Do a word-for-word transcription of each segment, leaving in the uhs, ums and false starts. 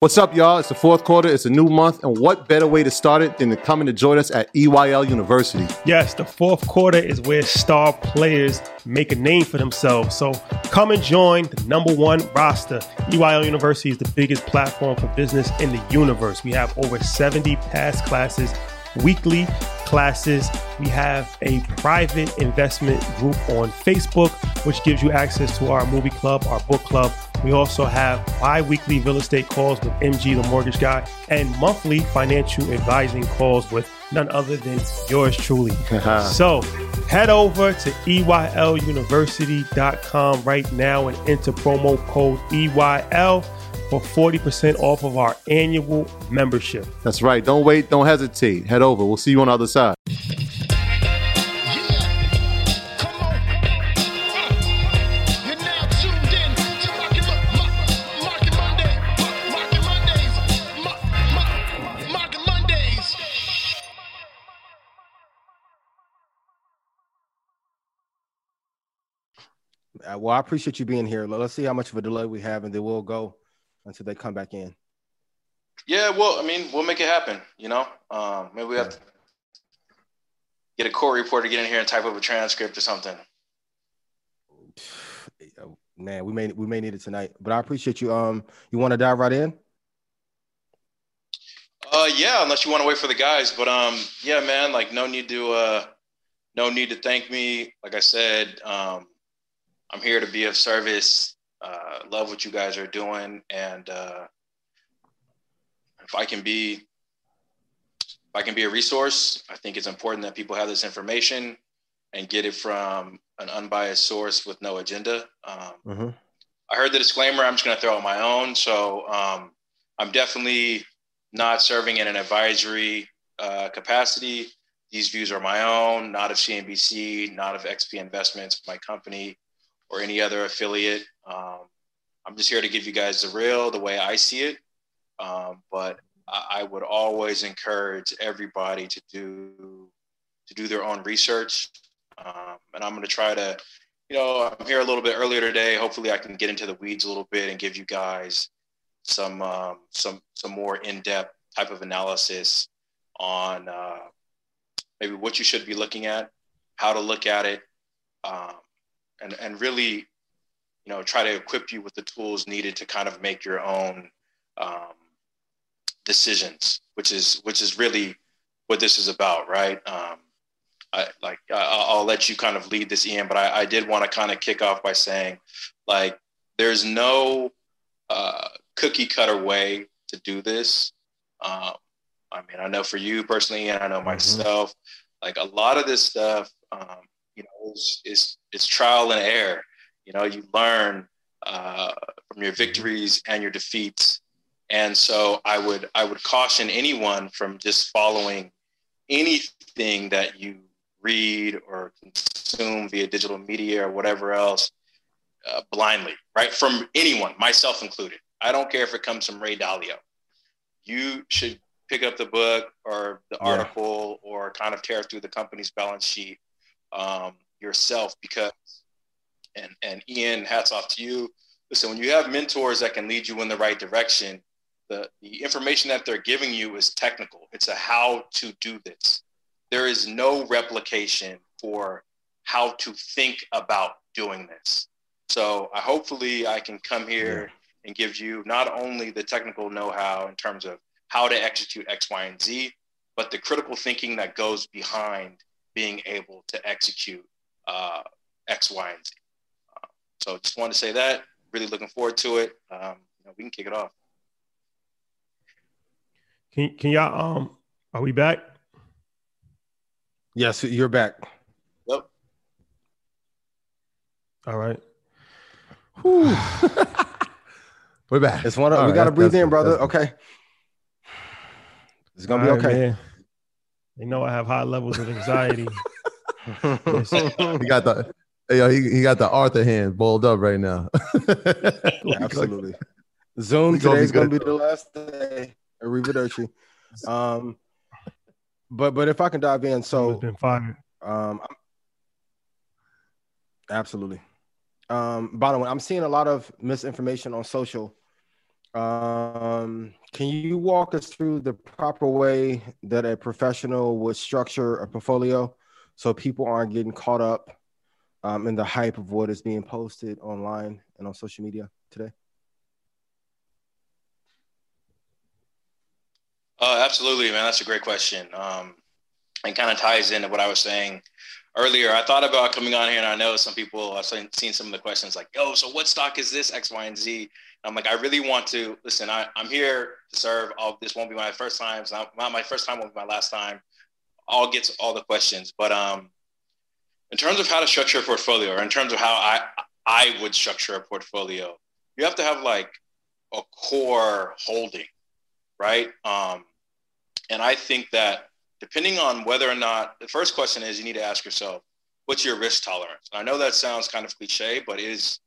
What's up, y'all? It's the fourth quarter. It's a new month. And what better way to start it than to come and to join us at E Y L University? Yes, the fourth quarter is where star players make a name for themselves. So come and join the number one roster. E Y L University is the biggest platform for business in the universe. We have over seventy past classes, weekly classes. We have a private investment group on Facebook, which gives you access to our movie club, our book club. We also have bi-weekly real estate calls with M G, the mortgage guy, and monthly financial advising calls with none other than yours truly. So head over to E Y L university dot com right now and enter promo code E Y L for forty percent off of our annual membership. That's right. Don't wait. Don't hesitate. Head over. We'll see you on the other side. Well, I appreciate you being here. Let's see how much of a delay we have, and then we'll go until they come back in. Yeah, well, I mean, we'll make it happen, you know? Um, maybe we have to get a court reporter, get in here and type up a transcript or something. Man, we may we may need it tonight, but I appreciate you. Um, you want to dive right in? Uh, yeah, unless you want to wait for the guys. But, um, yeah, man, like, no need to uh, no need to thank me. Like I said, um, I'm here to be of service. Uh, love what you guys are doing. And uh, if I can be, if I can be a resource, I think it's important that people have this information and get it from an unbiased source with no agenda. Um, mm-hmm. I heard the disclaimer. I'm just going to throw out my own. So um, I'm definitely not serving in an advisory uh, capacity. These views are my own, not of C N B C, not of X P Investments, my company, or any other affiliate. Um, I'm just here to give you guys the real, the way I see it. Um, but I, I would always encourage everybody to do to do their own research. Um, and I'm gonna try to, you know, I'm here a little bit earlier today. Hopefully I can get into the weeds a little bit and give you guys some, um, some, some more in-depth type of analysis on uh, maybe what you should be looking at, how to look at it, um, And and really, you know, try to equip you with the tools needed to kind of make your own um, decisions, which is which is really what this is about, right? Um, I, like I, I'll let you kind of lead this, Ian, but I, I did want to kind of kick off by saying, like, there's no uh, cookie cutter way to do this. Um, I mean, I know for you personally, and I know myself, like a lot of this stuff. Um, You know, it's, it's it's trial and error. You know, you learn uh, from your victories and your defeats, and so I would I would caution anyone from just following anything that you read or consume via digital media or whatever else uh, blindly. Right? From anyone, myself included. I don't care if it comes from Ray Dalio. You should pick up the book or the article yeah. or kind of tear through the company's balance sheet um yourself, because and and Ian, hats off to you. Listen, when you have mentors that can lead you in the right direction, the the information that they're giving you is technical. It's a how to do this. There is no replication for how to think about doing this. So I hopefully I can come here and give you not only the technical know-how in terms of how to execute X, Y, and Z, but the critical thinking that goes behind being able to execute uh, X, Y, and Z. Uh, so just wanted to say that. Really looking forward to it. Um, you know, we can kick it off. Can can y'all, um, are we back? Yes, you're back. Yep. All right. We're back. It's one. Of, we right, got to breathe in, brother. Okay. It's going to be okay. Right, they know I have high levels of anxiety. He got the, yo, he, he got the Arthur hand balled up right now. Yeah, absolutely. Zoom today's gonna be the last day. Arrivederci. Um, but but if I can dive in, so it's been fired. Um, absolutely. Um, by the way, I'm seeing a lot of misinformation on social. Um, can you walk us through the proper way that a professional would structure a portfolio so people aren't getting caught up um, in the hype of what is being posted online and on social media today? Uh, absolutely, man. That's a great question. Um, and kind of ties into what I was saying earlier. I thought about coming on here, and I know some people, I've seen some of the questions like, yo, so what stock is this, X, Y, and Z? I'm like, I really want to, listen, I, I'm here to serve. I'll, this won't be my first time. It's not, not my first time, won't be my last time. I'll get to all the questions. But um, in terms of how to structure a portfolio, or in terms of how I, I would structure a portfolio, you have to have like a core holding, right? Um, and I think that depending on whether or not, the first question is you need to ask yourself, what's your risk tolerance? And I know that sounds kind of cliche, but it is,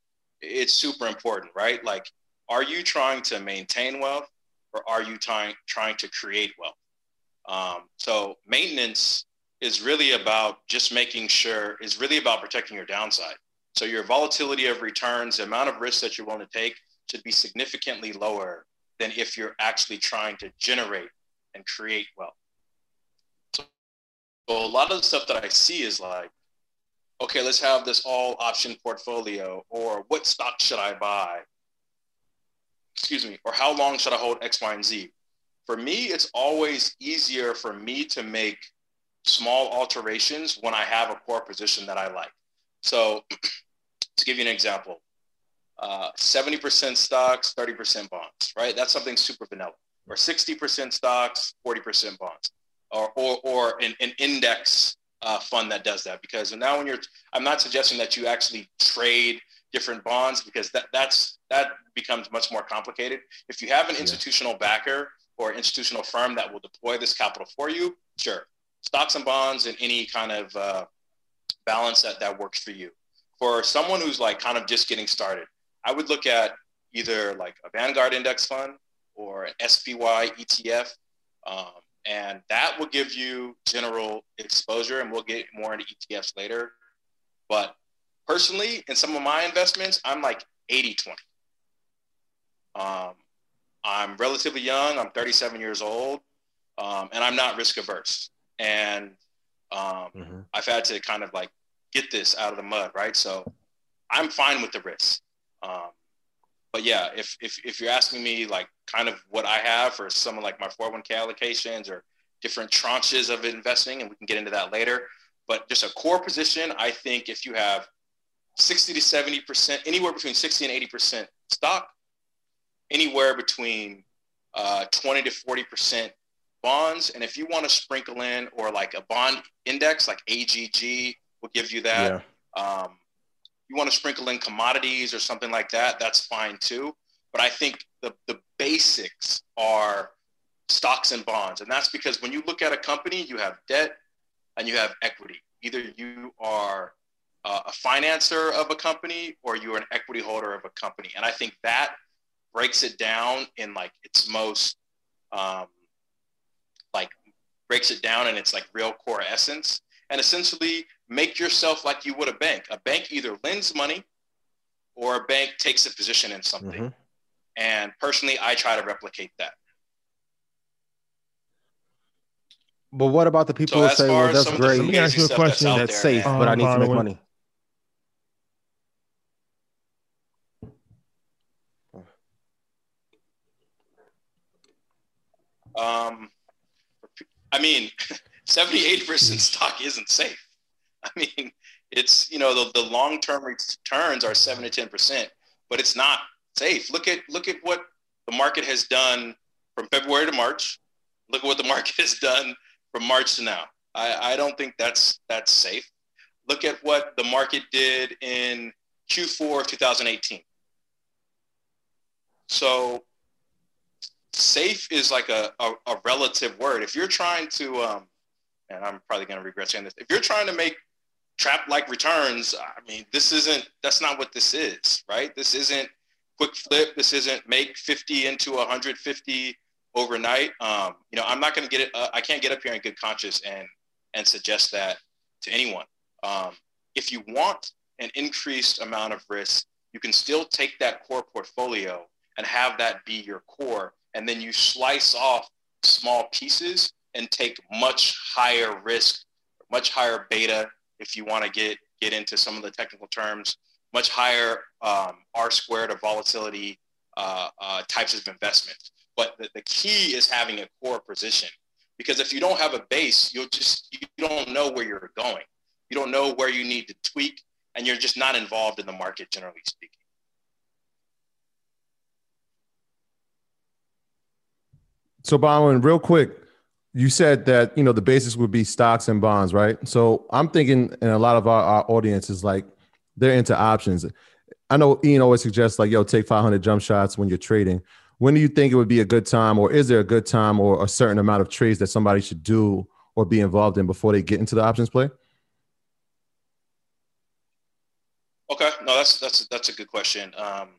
it's super important, right? Like, are you trying to maintain wealth, or are you trying trying to create wealth? Um, so maintenance is really about just making sure, is really about protecting your downside. So your volatility of returns, the amount of risk that you want to take should be significantly lower than if you're actually trying to generate and create wealth. So a lot of the stuff that I see is like, okay, let's have this all option portfolio, or what stock should I buy? Excuse me, or how long should I hold X, Y, and Z? For me, it's always easier for me to make small alterations when I have a core position that I like. So to give you an example, Uh, seventy percent stocks, thirty percent bonds, right? That's something super vanilla. Or sixty percent stocks, forty percent bonds, or, or, or an, an index uh, fund that does that. Because now when you're, I'm not suggesting that you actually trade different bonds, because that, that's, that becomes much more complicated. If you have an yeah. institutional backer or institutional firm that will deploy this capital for you, sure. Stocks and bonds and any kind of uh, balance that, that works for you. For someone who's like kind of just getting started, I would look at either like a Vanguard index fund or an S P Y E T F, um, and that will give you general exposure, and we'll get more into E T Fs later. But personally, in some of my investments, I'm like eighty twenty. Um, I'm relatively young. I'm thirty-seven years old, um, and I'm not risk averse. And um, mm-hmm. I've had to kind of like get this out of the mud, right? So I'm fine with the risk. Um, but yeah, if, if, if you're asking me like kind of what I have for some of like my four oh one k allocations or different tranches of investing, and we can get into that later, but just a core position, I think if you have sixty to seventy percent, anywhere between sixty and eighty percent stock, anywhere between uh, twenty to forty percent bonds. And if you want to sprinkle in or like a bond index, like A G G will give you that. Yeah. Um, you want to sprinkle in commodities or something like that, that's fine too. But I think the, the basics are stocks and bonds. And that's because when you look at a company, you have debt and you have equity. Either you are uh, a financer of a company, or you're an equity holder of a company. And I think that breaks it down in like its most, um, like breaks it down in its like real core essence. And essentially make yourself like you would a bank. A bank either lends money or a bank takes a position in something. Mm-hmm. And personally, I try to replicate that. But what about the people so who say, well, that's great. Let me ask you a question that's, that's safe, um, but I need to make money. Um, I mean, seventy-eight percent stock isn't safe. I mean, it's, you know, the, the long-term returns are seven to ten percent, but it's not safe. Look at, look at what the market has done from February to March. Look at what the market has done from March to now. I, I don't think that's, that's safe. Look at what the market did in Q four of two thousand eighteen. So safe is like a, a, a relative word. If you're trying to, um, and I'm probably going to regret saying this, if you're trying to make trap-like returns, I mean, this isn't, that's not what this is, right? This isn't quick flip. This isn't make fifty into one hundred fifty overnight. Um, you know, I'm not going to get it. Uh, I can't get up here in good conscience and, and suggest that to anyone. Um, if you want an increased amount of risk, you can still take that core portfolio and have that be your core. And then you slice off small pieces and take much higher risk, much higher beta, if you want to get, get into some of the technical terms, much higher um, R squared or volatility uh, uh, types of investment. But the, the key is having a core position, because if you don't have a base, you'll just, you don't know where you're going. You don't know where you need to tweak, and you're just not involved in the market, generally speaking. So Bonwin, real quick, you said that, you know, the basis would be stocks and bonds, right? So I'm thinking, and a lot of our, our audience is like, they're into options. I know Ian always suggests like, yo, take five hundred jump shots when you're trading. When do you think it would be a good time, or is there a good time or a certain amount of trades that somebody should do or be involved in before they get into the options play? Okay, no, that's, that's, that's a good question. Um,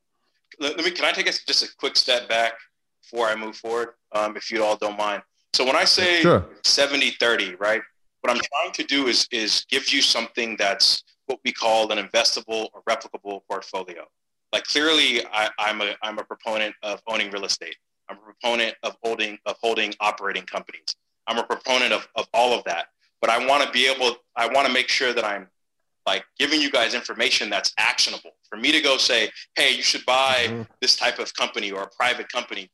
let, let me, can I take a, just a quick step back before I move forward, um, if you all don't mind? So when I say seventy thirty, right, what I'm trying to do is, is give you something that's what we call an investable or replicable portfolio. Like clearly I, I'm, a, I'm a proponent of owning real estate. I'm a proponent of holding, of holding operating companies. I'm a proponent of, of all of that, but I want to be able, I want to make sure that I'm like giving you guys information that's actionable. For me to go say, hey, you should buy mm-hmm. this type of company or a private company.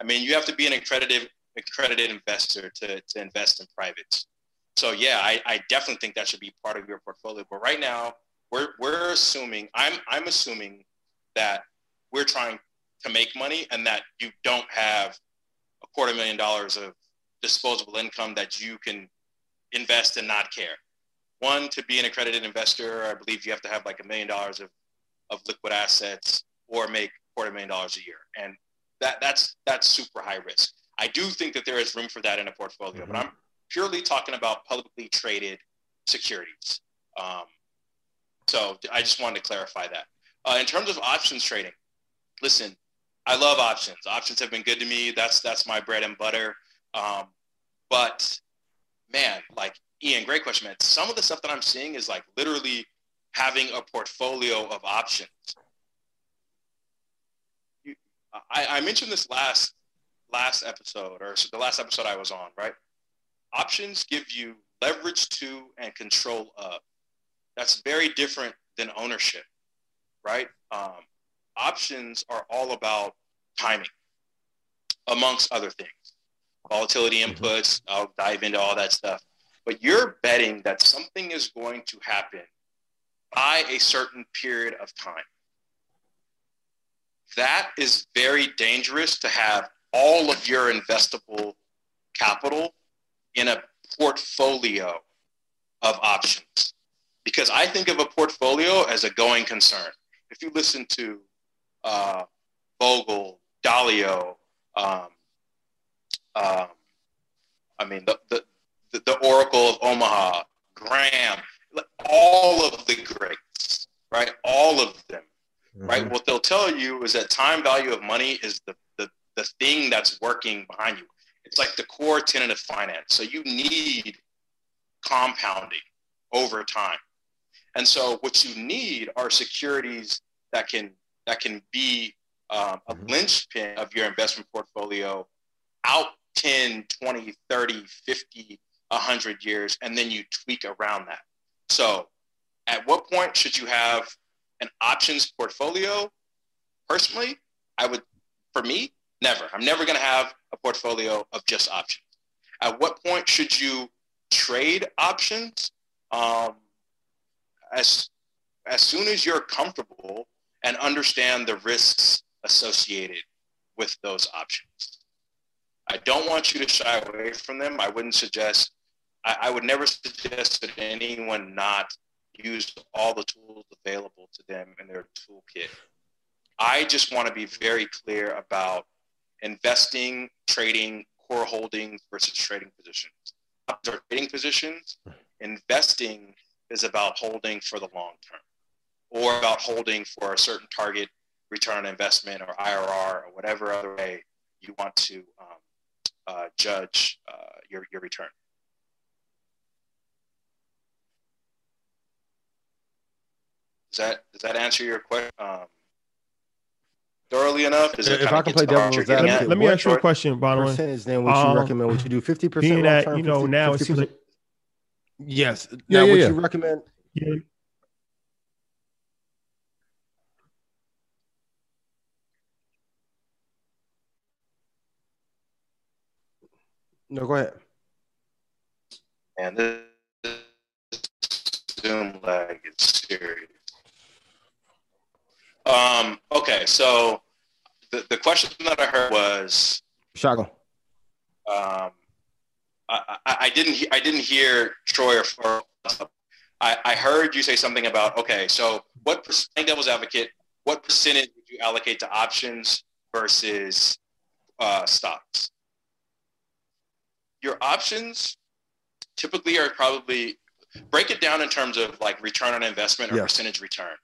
I mean, you have to be an accredited accredited investor to, to invest in privates. So yeah, I, I definitely think that should be part of your portfolio. But right now we're, we're assuming, I'm, I'm assuming that we're trying to make money and that you don't have a quarter million dollars of disposable income that you can invest and not care. One, to be an accredited investor, I believe you have to have like a million dollars of, of liquid assets or make quarter million dollars a year. And that, that's, that's super high risk. I do think that there is room for that in a portfolio, mm-hmm. but I'm purely talking about publicly traded securities. Um, so I just wanted to clarify that. Uh, in terms of options trading, listen, I love options. Options have been good to me. That's, that's my bread and butter. Um, but man, like Ian, great question, man. Some of the stuff that I'm seeing is like literally having a portfolio of options. You, I, I mentioned this last, last episode or the last episode I was on, right? Options give you leverage to and control of. That's very different than ownership, right? Um, options are all about timing, amongst other things. Volatility inputs, I'll dive into all that stuff. But you're betting that something is going to happen by a certain period of time. That is very dangerous to have all of your investable capital in a portfolio of options. Because I think of a portfolio as a going concern. If you listen to uh, Bogle, Dalio, um, um, I mean, the, the, the Oracle of Omaha, Graham, all of the greats, right? All of them, mm-hmm. right? What they'll tell you is that time value of money is the the thing that's working behind you. It's like the core tenet of finance. So you need compounding over time. And so what you need are securities that can, that can be um, a mm-hmm. linchpin of your investment portfolio out ten, twenty, thirty, fifty, one hundred years, and then you tweak around that. So at what point should you have an options portfolio? Personally, I would, for me, never. I'm never going to have a portfolio of just options. At what point should you trade options? Um, as, as soon as you're comfortable and understand the risks associated with those options. I don't want you to shy away from them. I wouldn't suggest, I, I would never suggest that anyone not use all the tools available to them in their toolkit. I just want to be very clear about investing, trading, core holdings versus trading positions. Options are trading positions. Investing is about holding for the long term, or about holding for a certain target return on investment or I R R or whatever other way you want to um, uh, judge uh, your, your return. Does that, does that answer your question? Um, thoroughly enough? Is if I can play devil's advocate, let, let me ask you a question, Bonwin. Then what um, you recommend? What you do? Fifty percent. You know, fifty, now fifty percent. It seems like yes. Yeah, now, yeah, what yeah. you recommend? Yeah. No, go ahead. And this Zoom lag is serious. Um, okay, so the, the question that I heard was Shago. Um, I, I, I didn't I didn't hear Troy or, or I, I heard you say something about okay, so what percent devil's advocate, what percentage would you allocate to options versus uh, stocks? Your options typically are probably, break it down in terms of like return on investment or yeah. percentage return,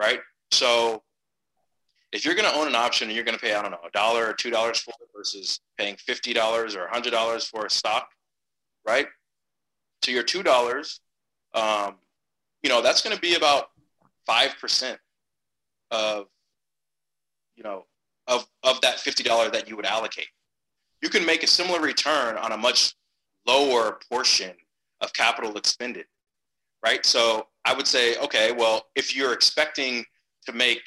right? So if you're going to own an option and you're going to pay, I don't know, a dollar or two dollars for it versus paying fifty dollars or one hundred dollars for a stock, right? So your two dollars, um, you know, that's going to be about five percent of, you know, of, of that fifty dollars that you would allocate. You can make a similar return on a much lower portion of capital expended, right? So I would say, okay, well, if you're expecting to make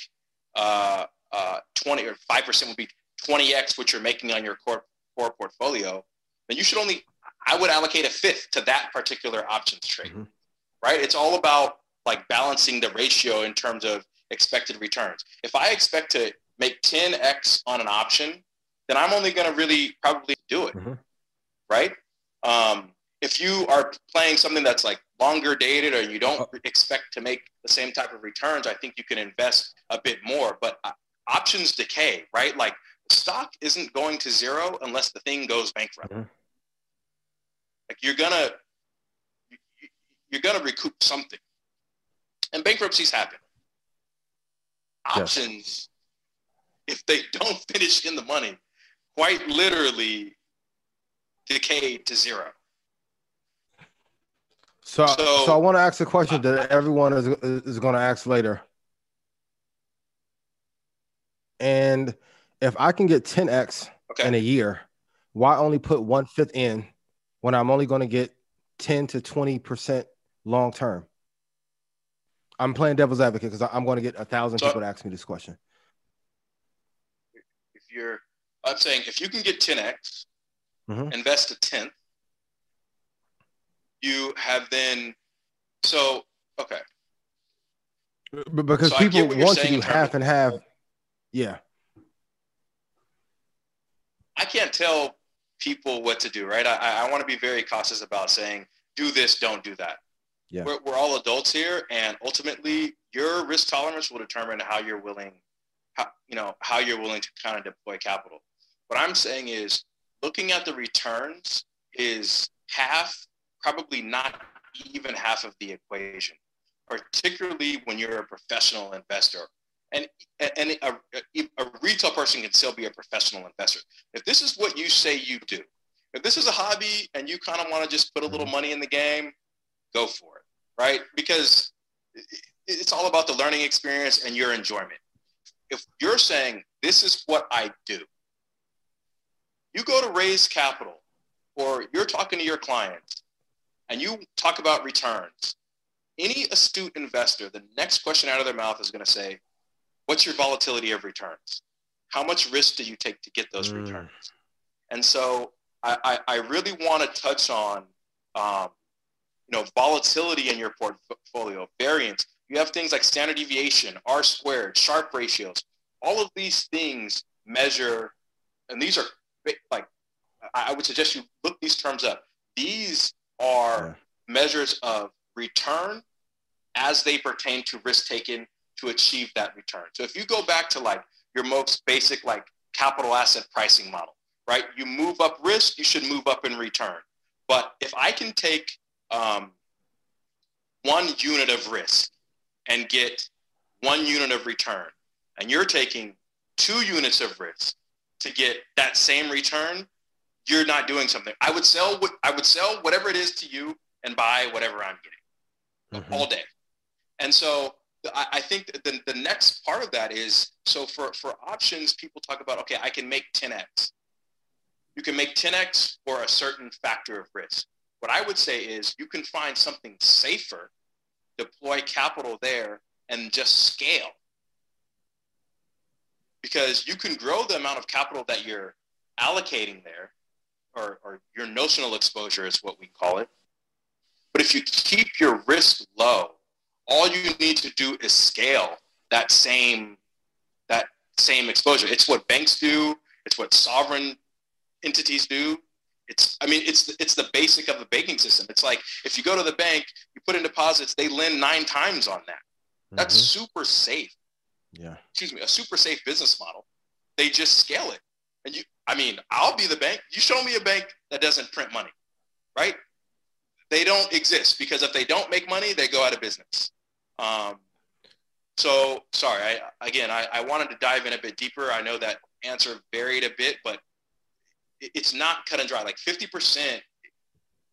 uh, uh, twenty or five percent would be twenty X what you're making on your core, core portfolio, then you should only, I would allocate a fifth to that particular options trade, mm-hmm. right? It's all about like balancing the ratio in terms of expected returns. If I expect to make ten X on an option, then I'm only going to really probably do it, mm-hmm. right? Um, if you are playing something that's like longer dated or you don't expect to make the same type of returns, I think you can invest a bit more. But uh, options decay, right? Like stock isn't going to zero unless the thing goes bankrupt. Mm-hmm. Like you're gonna you're gonna recoup something, and bankruptcies happen. Options, yes. if they don't finish in the money, quite literally decayed to zero. So, so, so I want to ask a question that everyone is is going to ask later. And if I can get ten X okay. in a year, why only put one fifth in when I'm only going to get ten to twenty percent long term? I'm playing devil's advocate because I'm going to get a thousand so, people to ask me this question. If you're, I'm saying if you can get ten X. Mm-hmm. Invest a tenth. You have then, so okay. But because so people want to do half and half, yeah. I can't tell people what to do, right? I, I want to be very cautious about saying do this, don't do that. Yeah, we're, we're all adults here, and ultimately, your risk tolerance will determine how you're willing, how you know how you're willing to kind of deploy capital. What I'm saying is, looking at the returns is half, probably not even half of the equation, particularly when you're a professional investor. And, and a, a retail person can still be a professional investor. If this is what you say you do, if this is a hobby and you kind of want to just put a little money in the game, go for it, right? Because it's all about the learning experience and your enjoyment. If you're saying, this is what I do, you go to raise capital or you're talking to your clients and you talk about returns, any astute investor, the next question out of their mouth is going to say, what's your volatility of returns? How much risk do you take to get those mm. returns? And so I, I, I really want to touch on, um, you know, volatility in your portfolio, variance. You have things like standard deviation, R squared, Sharpe ratios. All of these things measure, and these are like I would suggest you look these terms up. These are yeah. measures of return as they pertain to risk taken to achieve that return. So if you go back to like your most basic like capital asset pricing model, right? You move up risk, you should move up in return. But if I can take um, one unit of risk and get one unit of return, and you're taking two units of risk to get that same return, you're not doing something. I would sell what I would sell whatever it is to you and buy whatever I'm getting mm-hmm. all day. And so I, I think that the, the next part of that is, so for, for options, people talk about, okay, I can make ten X. You can make ten X for a certain factor of risk. What I would say is you can find something safer, deploy capital there, and just scale. Because you can grow the amount of capital that you're allocating there, or, or your notional exposure is what we call it. But if you keep your risk low, all you need to do is scale that same, that same exposure. It's what banks do. It's what sovereign entities do. It's, I mean, it's, it's the basic of the banking system. It's like if you go to the bank, you put in deposits, they lend nine times on that. That's mm-hmm. super safe. Yeah. Excuse me, a super safe business model. They just scale it. And you, I mean, I'll be the bank. You show me a bank that doesn't print money, right? They don't exist, because if they don't make money, they go out of business. Um, so sorry, I, again, I, I wanted to dive in a bit deeper. I know that answer varied a bit, but it, it's not cut and dry. Like fifty percent,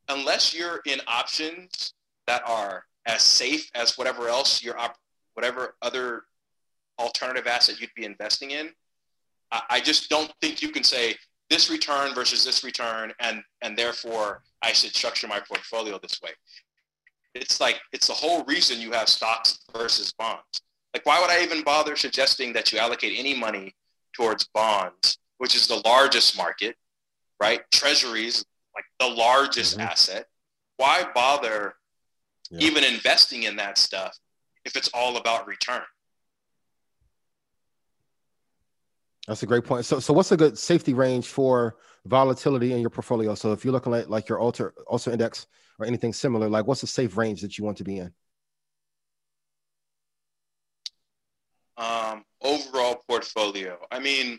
unless you're in options that are as safe as whatever else you're op- whatever other alternative asset you'd be investing in, I, I just don't think you can say this return versus this return, and and therefore I should structure my portfolio this way. It's like, it's the whole reason you have stocks versus bonds. Like, why would I even bother suggesting that you allocate any money towards bonds, which is the largest market, right? Treasuries, like the largest mm-hmm. asset. Why bother yeah. even investing in that stuff if it's all about return? That's a great point. So, so what's a good safety range for volatility in your portfolio? So if you're looking at like your alter, alter index or anything similar, like what's the safe range that you want to be in? Um, overall portfolio. I mean,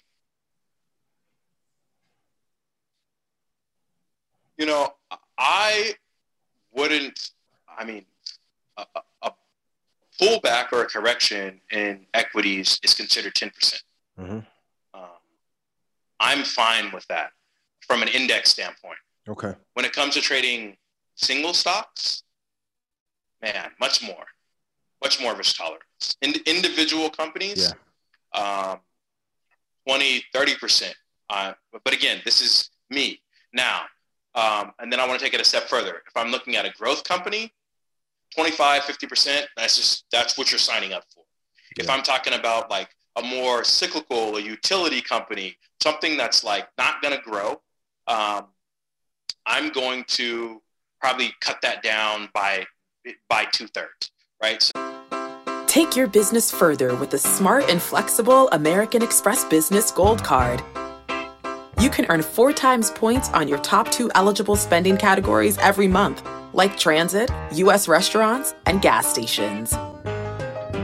you know, I wouldn't, I mean, a, a pullback or a correction in equities is considered ten percent. Mm-hmm. I'm fine with that from an index standpoint. Okay. When it comes to trading single stocks, man, much more, much more risk tolerance. In individual companies, yeah. um, twenty, thirty percent. Uh, but again, this is me now. Um, and then I want to take it a step further. If I'm looking at a growth company, twenty-five, fifty percent, that's just, that's what you're signing up for. Yeah. If I'm talking about like a more cyclical, a utility company, something that's like not going to grow, um, I'm going to probably cut that down by by two thirds, right? So- Take your business further with the smart and flexible American Express Business Gold Card. You can earn four times points on your top two eligible spending categories every month, like transit, U S restaurants, and gas stations.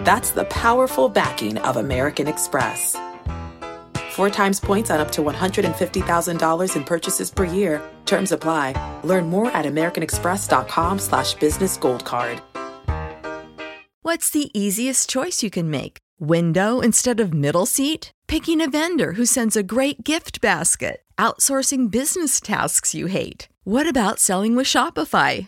That's the powerful backing of American Express. Four times points on up to one hundred fifty thousand dollars in purchases per year. Terms apply. Learn more at americanexpress.com slash business gold card. What's the easiest choice you can make? Window instead of middle seat? Picking a vendor who sends a great gift basket? Outsourcing business tasks you hate? What about selling with Shopify?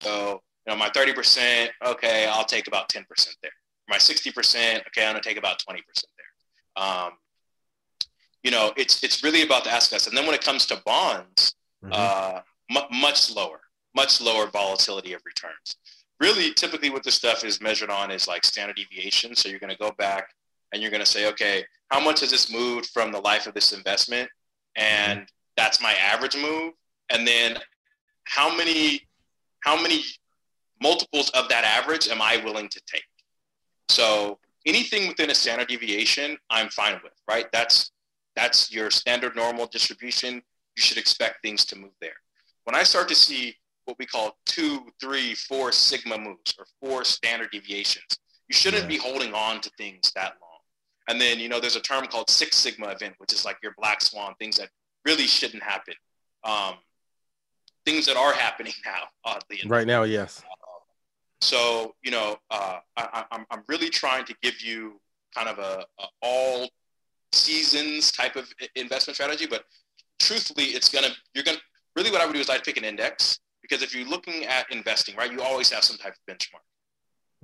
So, you know, my thirty percent, okay, I'll take about ten percent there. My sixty percent, okay, I'm going to take about twenty percent there. Um, you know, it's it's really about the assets. And then when it comes to bonds, mm-hmm. uh, m- much lower, much lower volatility of returns. Really, typically what this stuff is measured on is like standard deviation. So you're going to go back and you're going to say, okay, how much has this moved from the life of this investment? And mm-hmm. that's my average move. And then how many how many multiples of that average am I willing to take? So anything within a standard deviation, I'm fine with, right? That's, that's your standard normal distribution. You should expect things to move there. When I start to see what we call two, three, four sigma moves or four standard deviations, you shouldn't yeah. be holding on to things that long. And then, you know, there's a term called six sigma event, which is like your black swan, things that really shouldn't happen. Um, things that are happening now, oddly enough. Right now, yes. So, you know, uh, I, I'm, I'm really trying to give you kind of a, a all seasons type of investment strategy, but truthfully, it's going to, you're going to, really what I would do is I'd pick an index, because if you're looking at investing, right, you always have some type of benchmark.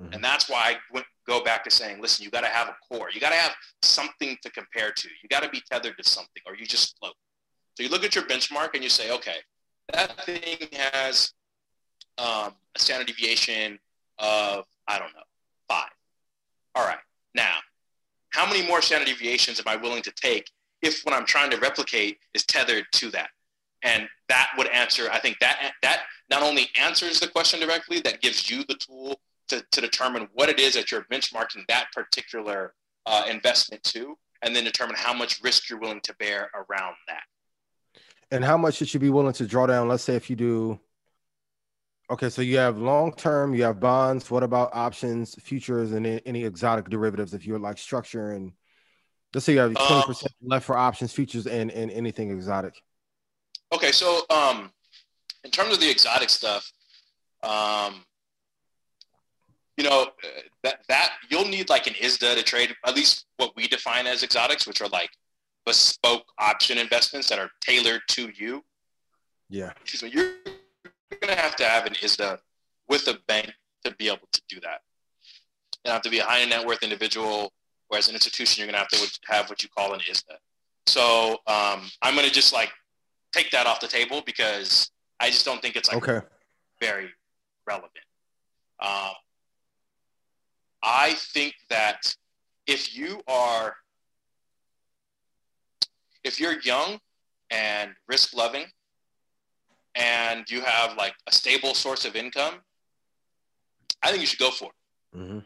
Mm-hmm. And that's why I went, go back to saying, listen, you got to have a core. You got to have something to compare to. You got to be tethered to something, or you just float. So you look at your benchmark and you say, okay, that thing has um, a standard deviation of, I don't know, five. All right. Now, how many more standard deviations am I willing to take if what I'm trying to replicate is tethered to that? And that would answer, I think that that not only answers the question directly, that gives you the tool to, to determine what it is that you're benchmarking that particular uh, investment to, and then determine how much risk you're willing to bear around that. And how much should you be willing to draw down? Let's say if you do, okay, so you have long-term, you have bonds. What about options, futures, and any exotic derivatives? If you're like structuring, let's say you have twenty percent um, left for options, futures, and, and anything exotic. Okay, so um, in terms of the exotic stuff, um, you know, that, that you'll need like an I S D A to trade, at least what we define as exotics, which are like bespoke option investments that are tailored to you. Yeah. So you're going to have to have an I S D A with a bank to be able to do that. You have to be a high net worth individual, or as an institution, you're going to have to have what you call an I S D A. So um, I'm going to just like take that off the table because I just don't think it's like okay. very relevant. Um, I think that if you are If you're young and risk loving and you have like a stable source of income, I think you should go for it mm-hmm.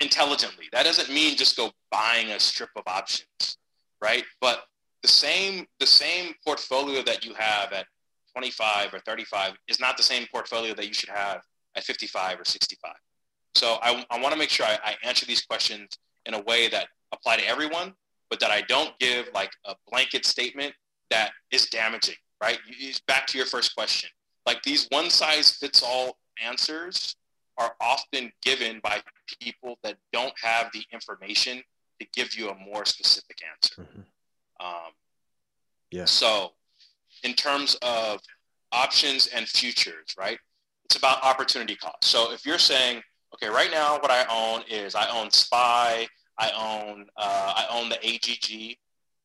intelligently. That doesn't mean just go buying a strip of options, right? But the same, the same portfolio that you have at twenty-five or thirty-five is not the same portfolio that you should have at fifty-five or sixty-five. So I, I want to make sure I, I answer these questions in a way that apply to everyone, but that I don't give like a blanket statement that is damaging, right? You, back to your first question. Like these one size fits all answers are often given by people that don't have the information to give you a more specific answer. Mm-hmm. Um, yeah. So in terms of options and futures, right? It's about opportunity cost. So if you're saying, okay, right now what I own is I own S P Y, I own uh, I own the A G G,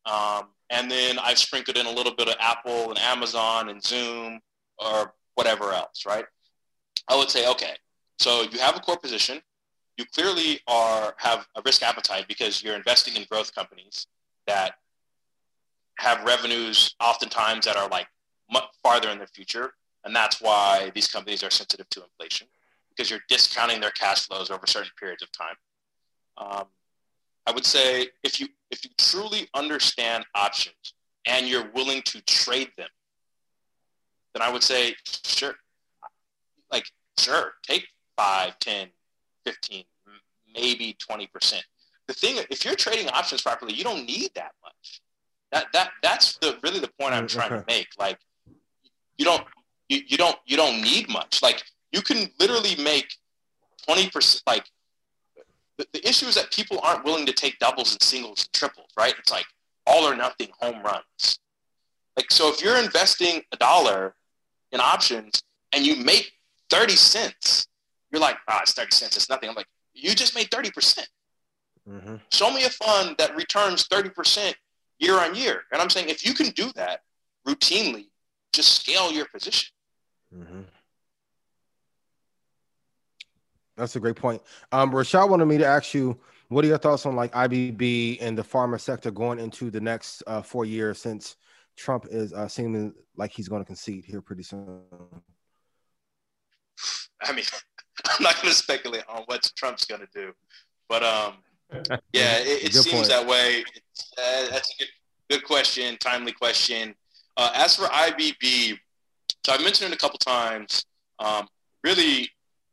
um, and then I've sprinkled in a little bit of Apple and Amazon and Zoom or whatever else, right? I would say, okay, so you have a core position. You clearly are have a risk appetite because you're investing in growth companies that have revenues oftentimes that are like much farther in the future, and that's why these companies are sensitive to inflation because you're discounting their cash flows over certain periods of time. Um, I would say if you if you truly understand options and you're willing to trade them, then I would say, sure, like, sure, take five, ten, fifteen, maybe twenty percent. The thing, if you're trading options properly, you don't need that much. That that that's the really the point I'm trying to make. Like, you don't you, you don't you don't need much. Like, you can literally make twenty percent, like. The issue is that people aren't willing to take doubles and singles and triples, right? It's like all or nothing home runs. Like, so if you're investing a dollar in options and you make thirty cents, you're like, ah, it's thirty cents. It's nothing. I'm like, you just made thirty percent. Mm-hmm. Show me a fund that returns thirty percent year on year. And I'm saying, if you can do that routinely, just scale your position. Mm-hmm. That's a great point. Um, Rashad wanted me to ask you, what are your thoughts on like I B B and the pharma sector going into the next uh, four years since Trump is uh, seeming like he's going to concede here pretty soon? I mean, I'm not going to speculate on what Trump's going to do, but um, yeah, it, it seems point. that way. It's, uh, that's a good, good question, timely question. Uh, as for I B B, so I mentioned it a couple times. Um, really,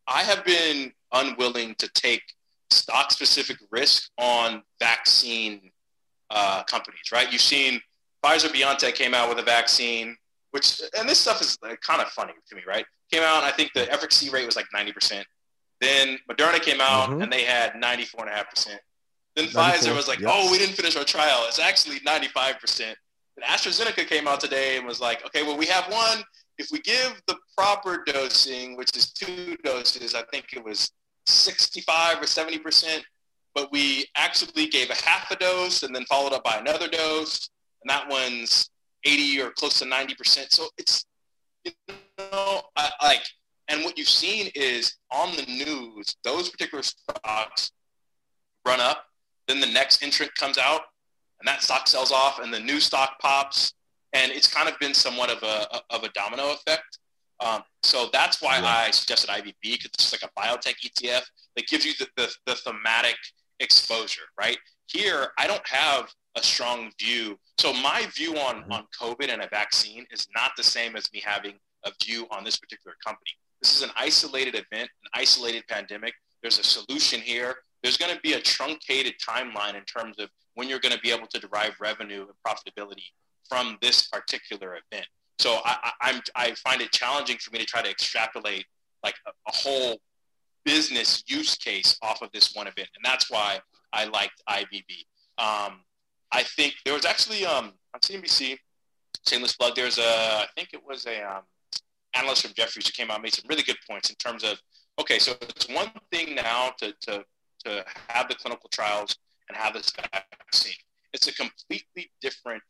I have been unwilling to take stock-specific risk on vaccine uh, companies, right? You've seen Pfizer, BioNTech came out with a vaccine, which, and this stuff is like kind of funny to me, right? Came out, I think the efficacy rate was like ninety percent. Then Moderna came out mm-hmm. and they had ninety-four point five percent. Then Pfizer was like, yes. oh, we didn't finish our trial. It's actually ninety-five percent. And AstraZeneca came out today and was like, okay, well, we have one. If we give the proper dosing, which is two doses, I think it was sixty-five or seventy percent, but we actually gave a half a dose and then followed up by another dose. And that one's eighty or close to ninety percent. So it's, you know, I, like, and what you've seen is on the news, those particular stocks run up, then the next entrant comes out and that stock sells off and the new stock pops. And it's kind of been somewhat of a, of a domino effect. Um, so that's why yeah. I suggested I B B, because it's like a biotech E T F that gives you the, the, the thematic exposure, right? Here, I don't have a strong view. So my view on, mm-hmm. on COVID and a vaccine is not the same as me having a view on this particular company. This is an isolated event, an isolated pandemic. There's a solution here. There's going to be a truncated timeline in terms of when you're going to be able to derive revenue and profitability from this particular event. So I, I, I'm, I find it challenging for me to try to extrapolate like a, a whole business use case off of this one event. And that's why I liked I B B. Um, I think there was actually um, on C N B C, shameless plug, there's a, I think it was a um, analyst from Jefferies who came out and made some really good points in terms of, okay, so it's one thing now to, to, to have the clinical trials and have this vaccine. It's a completely different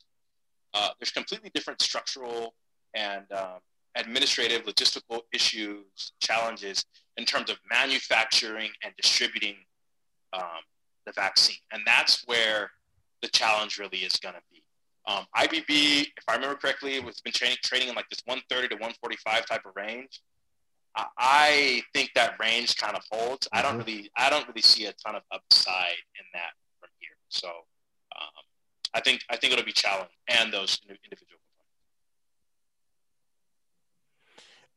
Uh, there's completely different structural and um, administrative, logistical issues, challenges in terms of manufacturing and distributing um, the vaccine. And that's where the challenge really is going to be. Um, I B B, if I remember correctly, it's been trading, trading in like this one thirty to one forty-five type of range. I, I think that range kind of holds. Mm-hmm. I don't really, I don't really see a ton of upside in that from here. So. Um, I think I think it'll be challenged and those individual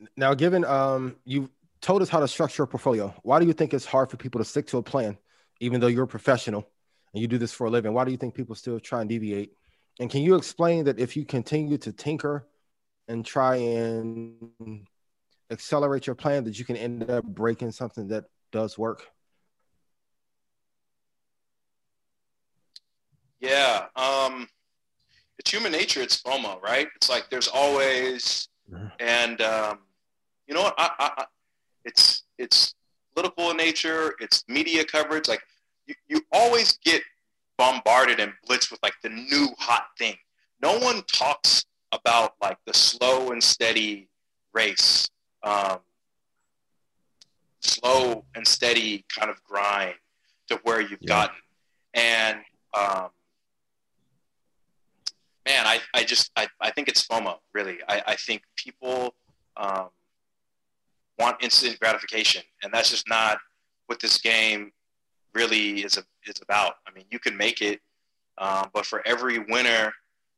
components. Now, given um, you told us how to structure a portfolio, why do you think it's hard for people to stick to a plan, even though you're a professional and you do this for a living? Why do you think people still try and deviate? And can you explain that if you continue to tinker and try and accelerate your plan, that you can end up breaking something that does work? Yeah, um, it's human nature, it's FOMO, right? It's like there's always, and um, you know what, I, I, I, it's it's political in nature, it's media coverage, like you, you always get bombarded and blitzed with like the new hot thing. No one talks about like the slow and steady race, um, slow and steady kind of grind to where you've yeah. gotten. And um, Man, I, I just, I, I think it's FOMO, really. I, I think people um, want instant gratification, and that's just not what this game really is, a, is about. I mean, you can make it, um, but for every winner,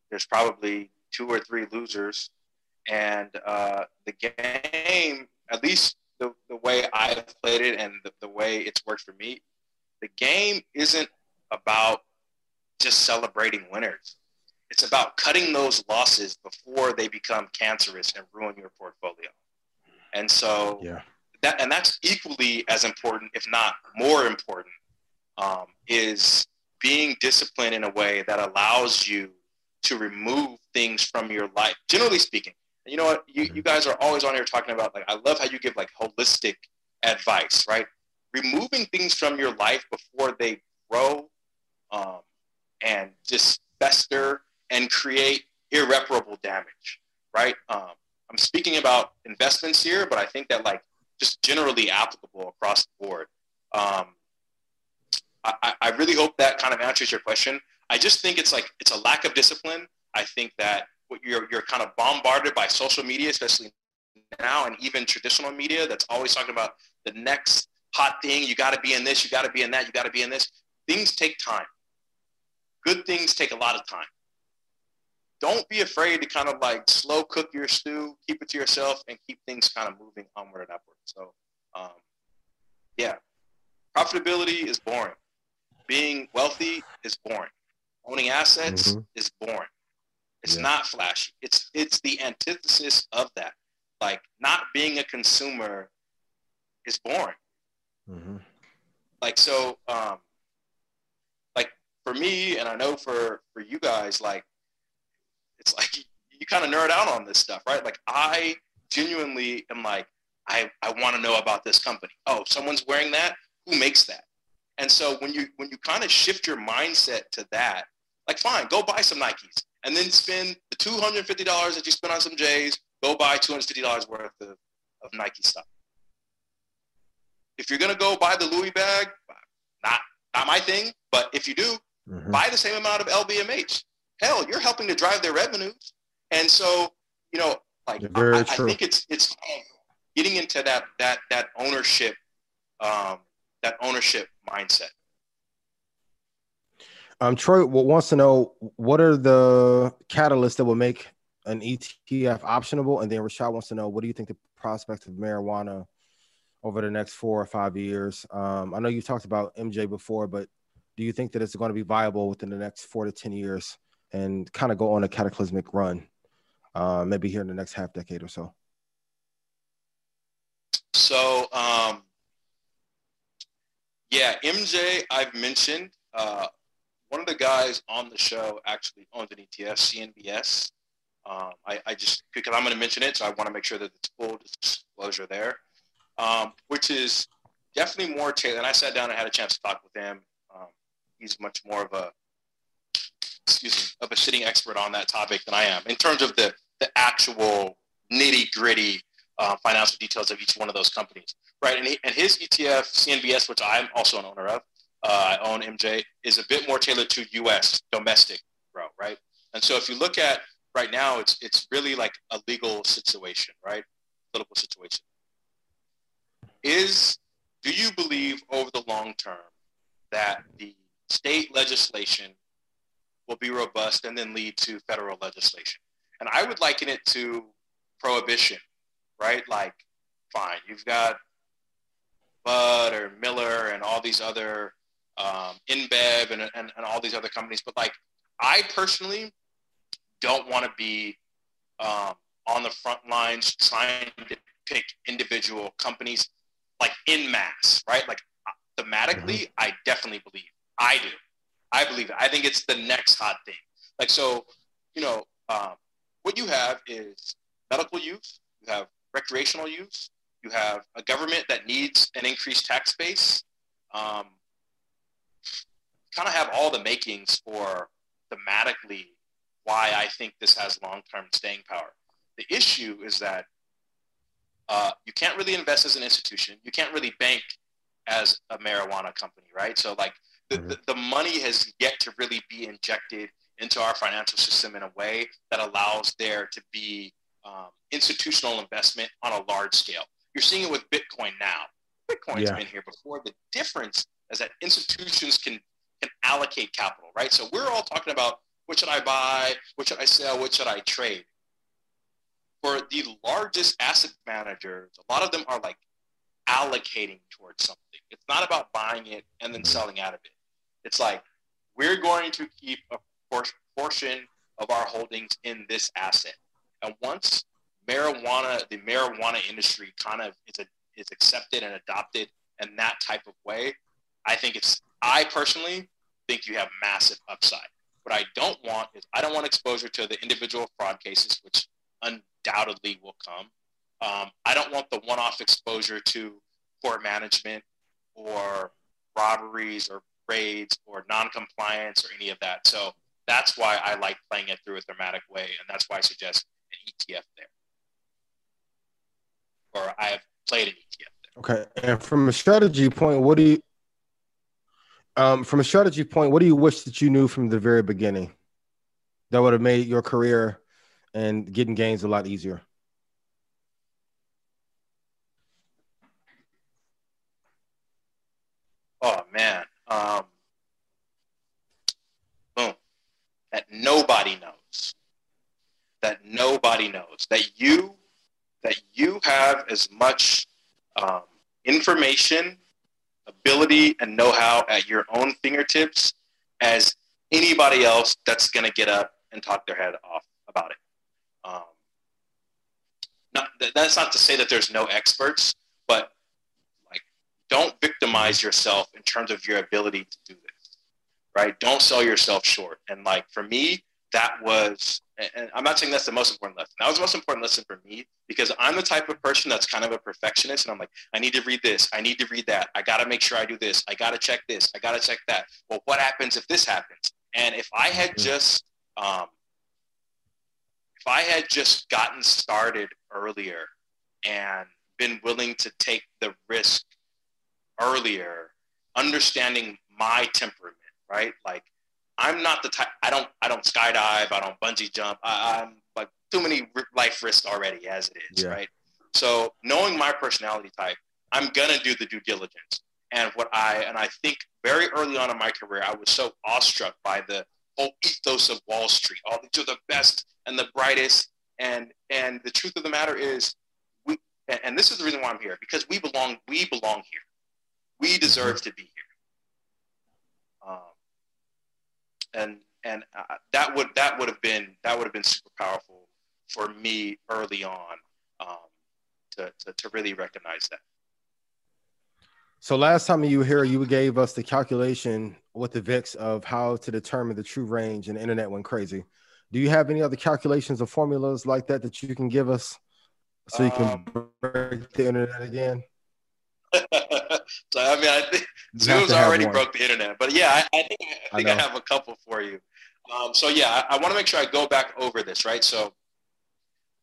there's probably two or three losers. And uh, the game, at least the, the way I've played it and the, the way it's worked for me, the game isn't about just celebrating winners. It's about cutting those losses before they become cancerous and ruin your portfolio. And so yeah. that, and that's equally as important, if not more important, um, is being disciplined in a way that allows you to remove things from your life. Generally speaking, you know what, you, you guys are always on here talking about, like, I love how you give like holistic advice, right? Removing things from your life before they grow um, and just fester and create irreparable damage, right? Um, I'm speaking about investments here, but I think that like just generally applicable across the board. Um, I, I really hope that kind of answers your question. I just think it's like, it's a lack of discipline. I think that what you're, you're kind of bombarded by social media, especially now, and even traditional media that's always talking about the next hot thing. You got to be in this, you got to be in that, you got to be in this. Things take time. Good things take a lot of time. Don't be afraid to kind of like slow cook your stew, keep it to yourself, and keep things kind of moving onward and upward. So, um, yeah, profitability is boring. Being wealthy is boring. Owning assets mm-hmm. is boring. It's yeah. not flashy. It's it's the antithesis of that. Like, not being a consumer is boring. Mm-hmm. Like, so, um, like, for me, and I know for, for you guys, like, it's like you, you kind of nerd out on this stuff, right? Like, I genuinely am like, I, I want to know about this company. Oh, someone's wearing that? Who makes that? And so when you when you kind of shift your mindset to that, like, fine, go buy some Nikes. And then spend the two hundred fifty dollars that you spent on some J's, go buy two hundred fifty dollars worth of, of Nike stuff. If you're going to go buy the Louis bag, not, not my thing, but if you do, mm-hmm. buy the same amount of L V M H. Hell, you're helping to drive their revenues. And so, you know, like, I, I think it's it's getting into that that that ownership, um, that ownership mindset. Um, Troy wants to know, what are the catalysts that will make an E T F optionable? And then Rashad wants to know, what do you think the prospects of marijuana over the next four or five years? Um, I know you talked about M J before, but do you think that it's going to be viable within the next four to ten years and kind of go on a cataclysmic run, uh, maybe here in the next half decade or so? So, um, yeah, M J I've mentioned. Uh, One of the guys on the show actually owns an E T F, C N B S. Um, I, I just, because I'm going to mention it, so I want to make sure that it's full disclosure there, um, which is definitely more tailored. And I sat down and had a chance to talk with him. Um, he's much more of a, excuse me, of a sitting expert on that topic than I am in terms of the, the actual nitty gritty uh, financial details of each one of those companies, right? And, he, and his E T F, C N B S, which I'm also an owner of, Uh, I own M J, is a bit more tailored to U S domestic, bro, right? And so if you look at right now, it's it's really like a legal situation, right? Political situation. Is, do you believe over the long term that the state legislation will be robust and then lead to federal legislation? And I would liken it to prohibition, right? Like, fine, you've got Bud or Miller and all these other Um, InBev and, and, and all these other companies. But like, I personally don't want to be um, on the front lines trying to pick individual companies like in mass, right? Like, thematically, I definitely believe. I do. I believe it. I think it's the next hot thing. Like, so, you know, um, what you have is medical use, you have recreational use, you have a government that needs an increased tax base. Um, kind of have all the makings for thematically why I think this has long-term staying power. The issue is that uh, you can't really invest as an institution. You can't really bank as a marijuana company, right? So like the, the, the money has yet to really be injected into our financial system in a way that allows there to be um, institutional investment on a large scale. You're seeing it with Bitcoin now. Bitcoin's yeah. been here before. The difference is that institutions can can allocate capital, right? So we're all talking about what should I buy, what should I sell, what should I trade. For the largest asset managers, a lot of them are like allocating towards something. It's not about buying it and then selling out of it. It's like, we're going to keep a portion of our holdings in this asset. And once marijuana, the marijuana industry kind of is, a, is accepted and adopted in that type of way, I think it's, I personally think you have massive upside. What I don't want is, I don't want exposure to the individual fraud cases, which undoubtedly will come. Um, I don't want the one-off exposure to poor management or robberies or raids or non-compliance or any of that. So that's why I like playing it through a thematic way, and that's why I suggest an E T F there. Or I have played an E T F there. Okay, and from a strategy point, what do you... Um, from a strategy point, what do you wish that you knew from the very beginning that would have made your career and getting gains a lot easier? Um, boom. That nobody knows. That nobody knows. That you, that you have as much um, information, ability, and know-how at your own fingertips as anybody else that's going to get up and talk their head off about it. Um, not, that's not to say that there's no experts, but like, don't victimize yourself in terms of your ability to do this, right? Don't sell yourself short. And like, for me, that was, and I'm not saying that's the most important lesson. That was the most important lesson for me, because I'm the type of person that's kind of a perfectionist, and I'm like, I need to read this, I need to read that, I got to make sure I do this, I got to check this, I got to check that. Well, what happens if this happens? And if I had just, um, if I had just gotten started earlier and been willing to take the risk earlier, understanding my temperament, right? Like, I'm not the type, I don't, I don't skydive, I don't bungee jump. I, I'm like too many life risks already as it is, yeah. right? So knowing my personality type, I'm going to do the due diligence. And what I, and I think very early on in my career, I was so awestruck by the whole ethos of Wall Street. All these are the best and the brightest. And, and the truth of the matter is, we, and, and this is the reason why I'm here, because we belong, we belong here. We deserve to be here. Um, And and uh, that would that would have been that would have been super powerful for me early on um, to, to to really recognize that. So last time you were here, you gave us the calculation with the V I X of how to determine the true range, and the internet went crazy. Do you have any other calculations or formulas like that that you can give us so you can um, break the internet again? So I mean, I think Zoom's already one. broke the internet, but yeah, I, I think I think I, I have a couple for you. Um, so yeah, I, I want to make sure I go back over this, right? So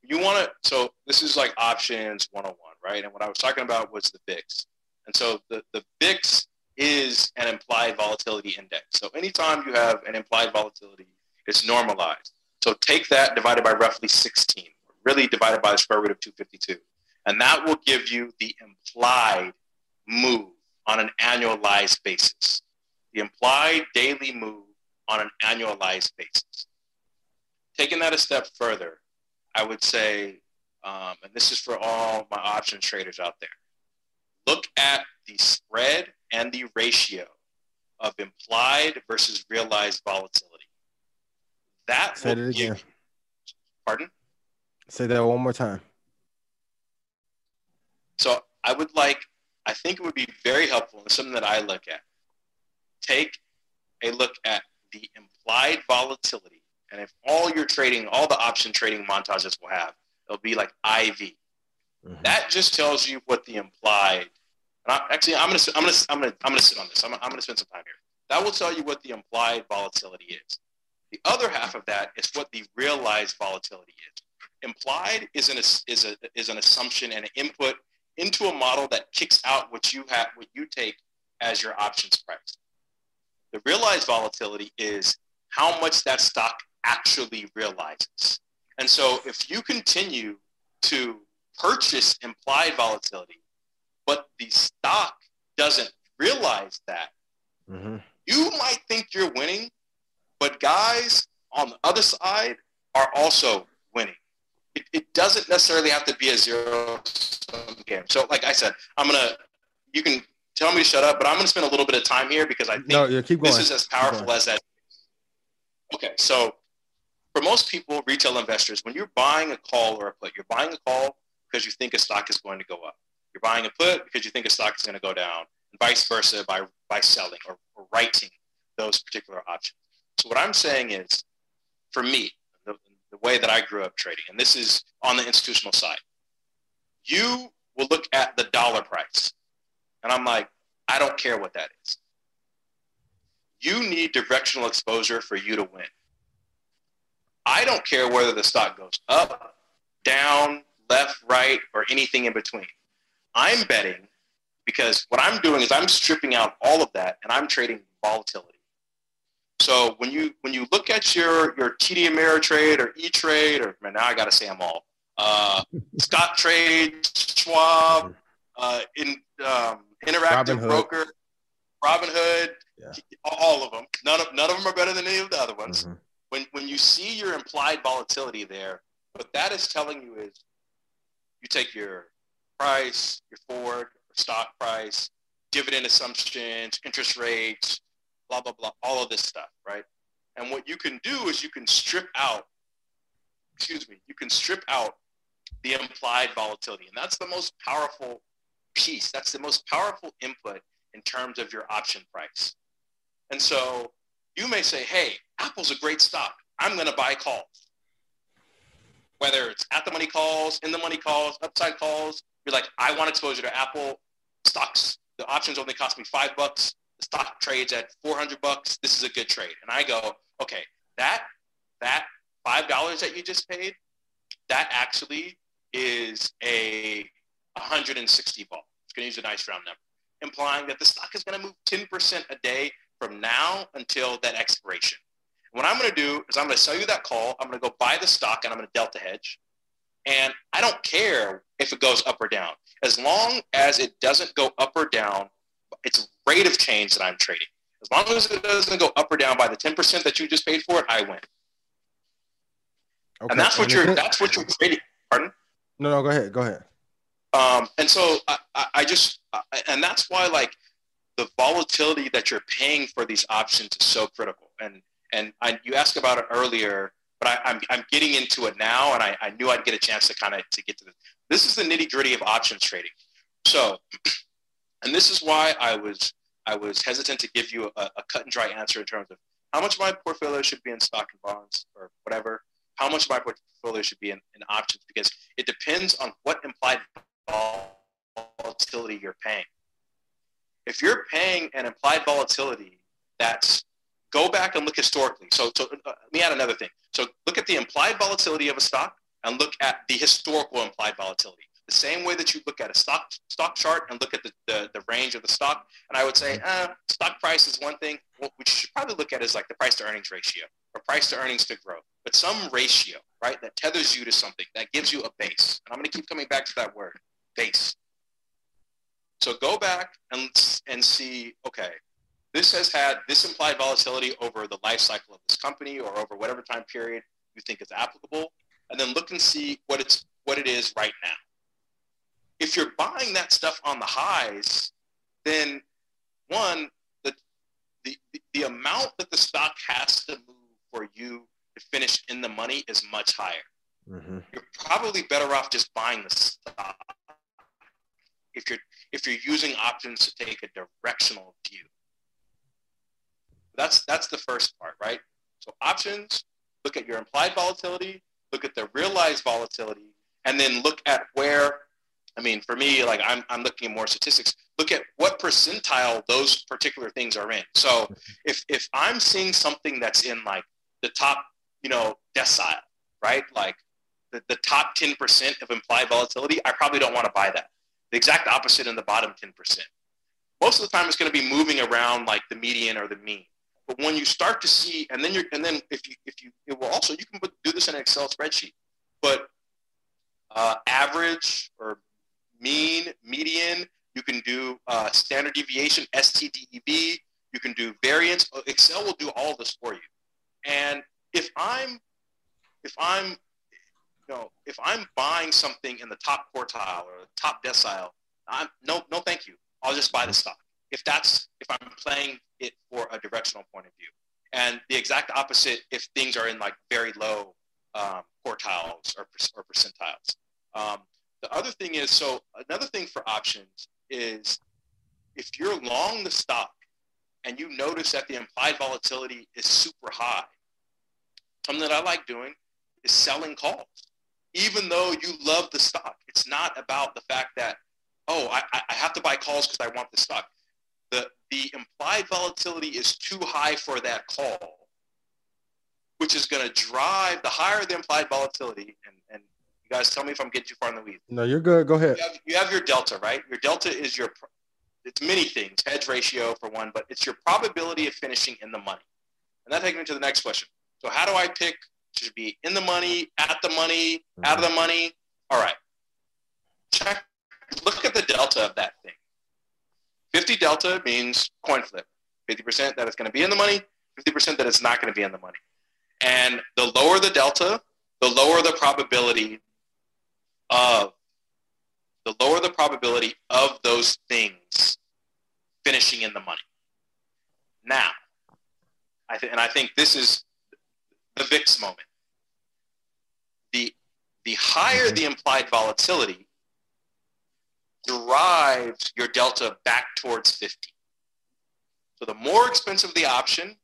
you want to, so this is like options one oh one, right? And what I was talking about was the V I X. And so the, the V I X is an implied volatility index. So anytime you have an implied volatility, it's normalized. So take that divided by roughly sixteen, really divided by the square root of two fifty-two. And that will give you the implied move on an annualized basis. The implied daily move on an annualized basis. Taking that a step further, I would say, um, and this is for all my option traders out there, look at the spread and the ratio of implied versus realized volatility. That Say will that give again. You, pardon? Say that one more time. So I would like, I think it would be very helpful and something that I look at. Take a look at the implied volatility. And if all your trading, all the option trading montages will have, it'll be like I V. Mm-hmm. That just tells you what the implied, and I, actually I'm going to, I'm going to, I'm going to, I'm going to sit on this. I'm, I'm going to spend some time here. That will tell you what the implied volatility is. The other half of that is what the realized volatility is. Implied is an, is a, is an assumption and an input into a model that kicks out what you have, what you take as your options price. The realized volatility is how much that stock actually realizes. And so if you continue to purchase implied volatility, but the stock doesn't realize that, mm-hmm. you might think you're winning, but guys on the other side are also winning. It, it doesn't necessarily have to be a zero-sum game. So, like I said, I'm gonna. You can tell me to shut up, but I'm gonna spend a little bit of time here because I think no, yeah, keep going. This is as powerful as that. Okay, so for most people, retail investors, when you're buying a call or a put, you're buying a call because you think a stock is going to go up. You're buying a put because you think a stock is going to go down, and vice versa by by selling or, or writing those particular options. So what I'm saying is, for me, the, the way that I grew up trading, and this is on the institutional side, you will look at the dollar price. And I'm like, I don't care what that is. You need directional exposure for you to win. I don't care whether the stock goes up, down, left, right, or anything in between. I'm betting because what I'm doing is I'm stripping out all of that and I'm trading volatility. So when you when you look at your your T D Ameritrade or E-Trade, or man, now I gotta say them all, uh, Scott Trade, Schwab, uh, in um, Interactive Robinhood. Broker, Robinhood, yeah. All of them. None of none of them are better than any of the other ones. Mm-hmm. When when you see your implied volatility there, what that is telling you is you take your price, your forward, your stock price, dividend assumptions, interest rates, blah, blah, blah, all of this stuff, right? And what you can do is you can strip out, excuse me, you can strip out the implied volatility. And that's the most powerful piece. That's the most powerful input in terms of your option price. And so you may say, hey, Apple's a great stock. I'm going to buy calls. Whether it's at the money calls, in the money calls, upside calls, you're like, I want exposure to Apple stocks. The options only cost me five bucks. The stock trades at four hundred bucks. This is a good trade. And I go, okay, that, that five dollars that you just paid, that actually is a one hundred sixty vol. It's going to use a nice round number, implying that the stock is going to move ten percent a day from now until that expiration. What I'm going to do is I'm going to sell you that call. I'm going to go buy the stock and I'm going to delta hedge. And I don't care if it goes up or down. As long as it doesn't go up or down, it's rate of change that I'm trading. As long as it doesn't go up or down by the ten percent that you just paid for it, I win. Okay. And that's what you're, that's what you're trading. Pardon? No, no, go ahead. Go ahead. Um, and so I, I just, and that's why like the volatility that you're paying for these options is so critical. And, and I, you asked about it earlier, but I, I'm, I'm getting into it now. And I, I knew I'd get a chance to kind of, to get to this. This is the nitty gritty of options trading. So, and this is why I was, I was hesitant to give you a, a cut and dry answer in terms of how much my portfolio should be in stock and bonds or whatever, how much my portfolio should be in, in options, because it depends on what implied volatility you're paying. If you're paying an implied volatility, that's, go back and look historically. So, so uh, let me add another thing. So look at the implied volatility of a stock and look at the historical implied volatility. The same way that you look at a stock stock chart and look at the, the, the range of the stock. And I would say uh, stock price is one thing. What we should probably look at is like the price to earnings ratio or price to earnings to growth. But some ratio, right, that tethers you to something, that gives you a base. And I'm going to keep coming back to that word, base. So go back and, and see, okay, this has had this implied volatility over the life cycle of this company or over whatever time period you think is applicable, and then look and see what it's what it is right now. If you're buying that stuff on the highs, then one, the the, the amount that the stock has to move for you to finish in the money is much higher. Mm-hmm. You're probably better off just buying the stock if you're if you're using options to take a directional view. That's that's the first part, right? So options, look at your implied volatility, look at the realized volatility, and then look at where, I mean, for me, like I'm, I'm looking at more statistics, look at what percentile those particular things are in. So if, if I'm seeing something that's in like the top, you know, decile, right? Like the, the top ten percent of implied volatility, I probably don't want to buy that. The exact opposite in the bottom ten percent. Most of the time it's going to be moving around like the median or the mean. But when you start to see, and then you're, and then if you, if you, it will also, you can put, do this in an Excel spreadsheet, but uh, average or mean, median, you can do uh, standard deviation, S T D E V, you can do variance. Excel will do all this for you. And if I'm, if I'm, you know, if I'm buying something in the top quartile or top decile, I'm no, no, thank you. I'll just buy the stock. If that's, if I'm playing it for a directional point of view, and the exact opposite if things are in like very low um, quartiles or, or percentiles. Um, the other thing is, so another thing for options is if you're long the stock and you notice that the implied volatility is super high, something that I like doing is selling calls. Even though you love the stock, it's not about the fact that, oh, I, I have to buy calls because I want the stock. The, the implied volatility is too high for that call, which is going to drive, the higher the implied volatility, and, and you guys tell me if I'm getting too far in the weeds. No, you're good. Go ahead. You have, you have your delta, right? Your delta is your, it's many things, hedge ratio for one, but it's your probability of finishing in the money. And that takes me to the next question. So how do I pick to be in the money, at the money, mm-hmm. out of the money? All right. Check. Look at the delta of that thing. fifty delta means coin flip. fifty percent that it's going to be in the money, fifty percent that it's not going to be in the money. And the lower the delta, the lower the probability of the lower the probability of those things finishing in the money. Now, I th- and I think this is the V I X moment. The, the higher the implied volatility derives your delta back towards fifty. So the more expensive the option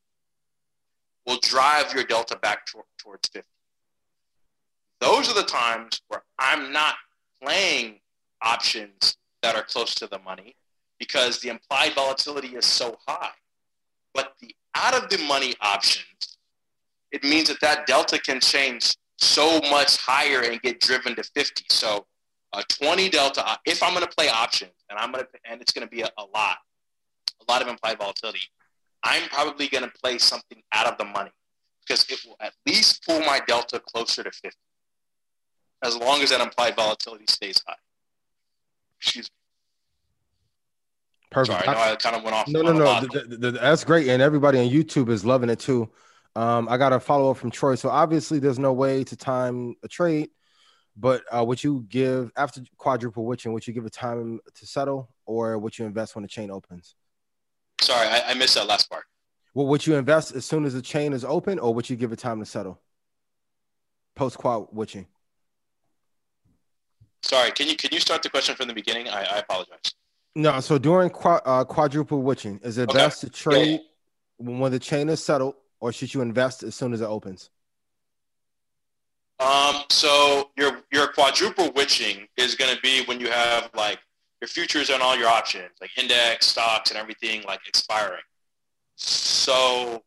will drive your delta back to- towards fifty. Those are the times where I'm not playing options that are close to the money because the implied volatility is so high. But the out of the money options, it means that that delta can change so much higher and get driven to fifty. So a twenty delta, if I'm going to play options and I'm going to, and it's going to be a, a lot, a lot of implied volatility, I'm probably going to play something out of the money because it will at least pull my delta closer to fifty as long as that implied volatility stays high. Excuse me. Perfect. Sorry, I, no, I kind of went off. No, no, no. The, the, the, that's great. And everybody on YouTube is loving it too. Um, I got a follow up from Troy. So obviously there's no way to time a trade, but uh, would you give after quadruple witching, would you give a time to settle or would you invest when the chain opens? Sorry, I, I missed that last part. Well, would you invest as soon as the chain is open or would you give it time to settle? Post quad witching. Sorry, can you can you start the question from the beginning? I, I apologize. No, so during qu- uh, quadruple witching, is it okay. best to trade yeah. when the chain is settled or should you invest as soon as it opens? Um, so your your quadruple witching is going to be when you have like your futures on all your options, like index, stocks, and everything like expiring. So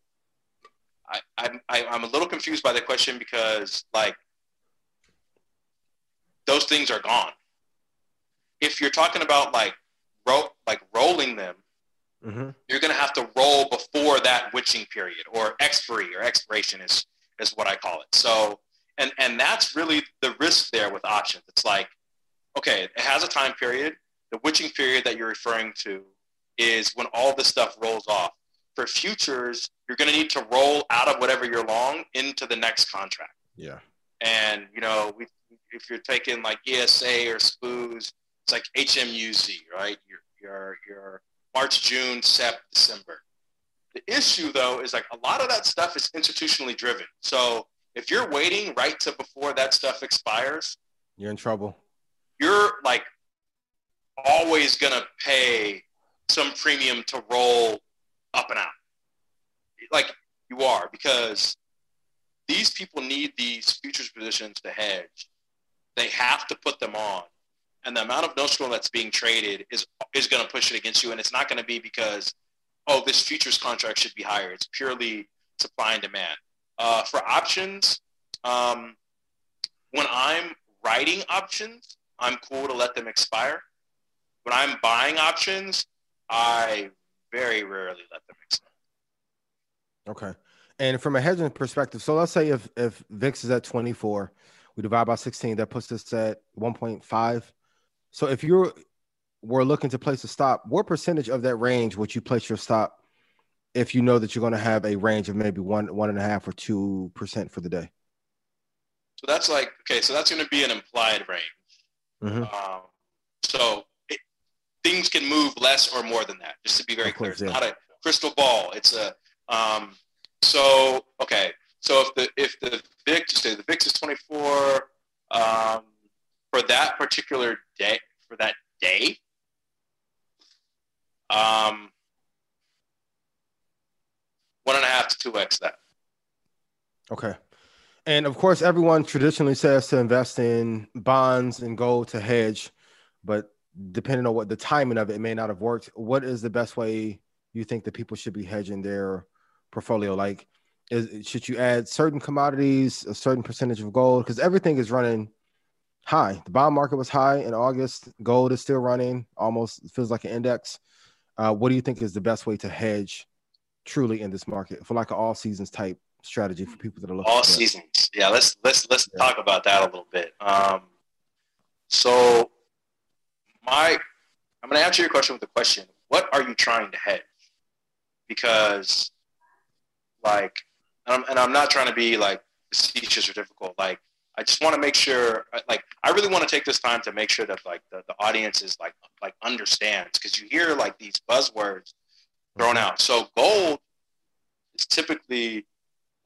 I, I'm, I, I'm a little confused by the question because like those things are gone. If you're talking about like ro- like rolling them, mm-hmm. you're going to have to roll before that witching period or expiry or expiration is, is what I call it. So, and, and that's really the risk there with options. It's like, okay, it has a time period. The witching period that you're referring to is when all this stuff rolls off. For futures, you're going to need to roll out of whatever you're long into the next contract. Yeah. And, you know, we, if you're taking like E S A or S P Ys, it's like H M U Z, right? Your, your, your March, June, Sep, December. The issue, though, is like a lot of that stuff is institutionally driven. So if you're waiting right to before that stuff expires, you're in trouble. You're like always going to pay some premium to roll up and out. Like you are, because these people need these futures positions to hedge. They have to put them on. And the amount of notional that's being traded is, is going to push it against you. And it's not going to be because, oh, this futures contract should be higher. It's purely supply and demand. Uh, for options, um, when I'm writing options, I'm cool to let them expire. When I'm buying options, I very rarely let them expire. Okay. And from a hedging perspective, so let's say if, if V I X is at twenty-four, we divide by sixteen, that puts us at one point five. So if you were looking to place a stop, what percentage of that range would you place your stop if you know that you're going to have a range of maybe one, one and a half or two percent for the day? So that's like, okay, so that's going to be an implied range. Mm-hmm. Um, so it, things can move less or more than that, just to be very course, clear. It's yeah. not a crystal ball. It's a, um, so, okay. So if the, if the V I X, say the V I X is twenty-four, um, for that particular day, for that day, um, one and a half to two X that. Okay. And of course, everyone traditionally says to invest in bonds and gold to hedge, but depending on what the timing of it, it may not have worked. What is the best way you think that people should be hedging their portfolio? Like, is, should you add certain commodities, a certain percentage of gold? Because everything is running high. The bond market was high in August. Gold is still running, almost feels like an index. Uh, what do you think is the best way to hedge truly in this market for like an all seasons type strategy for people that are looking all seasons? Yeah, let's let's let's yeah. talk about that a little bit. Um, so my I'm going to answer your question with a question. What are you trying to hedge? because, like, and I'm, and I'm not trying to be, like, facetious or difficult. Like, I just want to make sure, like, I really want to take this time to make sure that, like, the, the audience is, like, like understands, because you hear, like, these buzzwords thrown out. So gold is typically,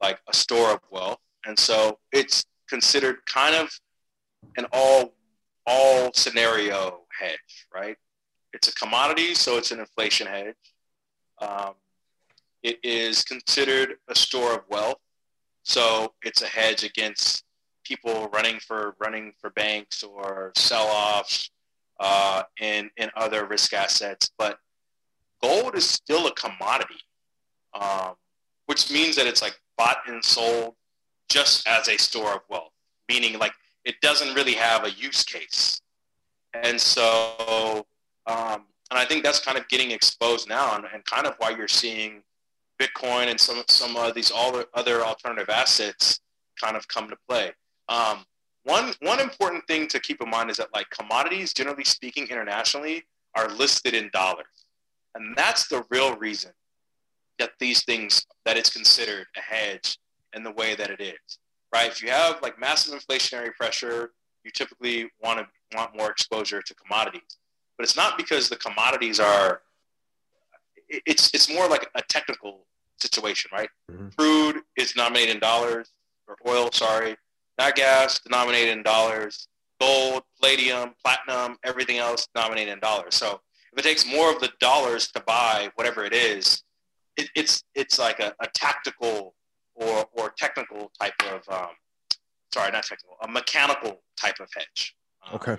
like, a store of wealth. And so it's considered kind of an all all scenario hedge, right? It's a commodity, so it's an inflation hedge. Um, it is considered a store of wealth, so it's a hedge against people running for running for banks or sell-offs uh, and, and other risk assets. But gold is still a commodity, um, which means that it's, like, bought and sold just as a store of wealth, meaning, like, it doesn't really have a use case. And so, um, and I think that's kind of getting exposed now, and, and kind of why you're seeing Bitcoin and some some of these all the other alternative assets kind of come to play. Um, one, one important thing to keep in mind is that, like, commodities, generally speaking, internationally, are listed in dollars. And that's the real reason that these things, that it's considered a hedge in the way that it is. Right? If you have, like, massive inflationary pressure, you typically want to want more exposure to commodities. But it's not because the commodities are. It's it's more like a technical situation, right? Mm-hmm. Crude is denominated in dollars, or oil, sorry, not gas, denominated in dollars. Gold, palladium, platinum, everything else denominated in dollars. So if it takes more of the dollars to buy whatever it is, it, it's it's like a, a tactical. Or, or technical type of, um, sorry, not technical, a mechanical type of hedge. Um, okay.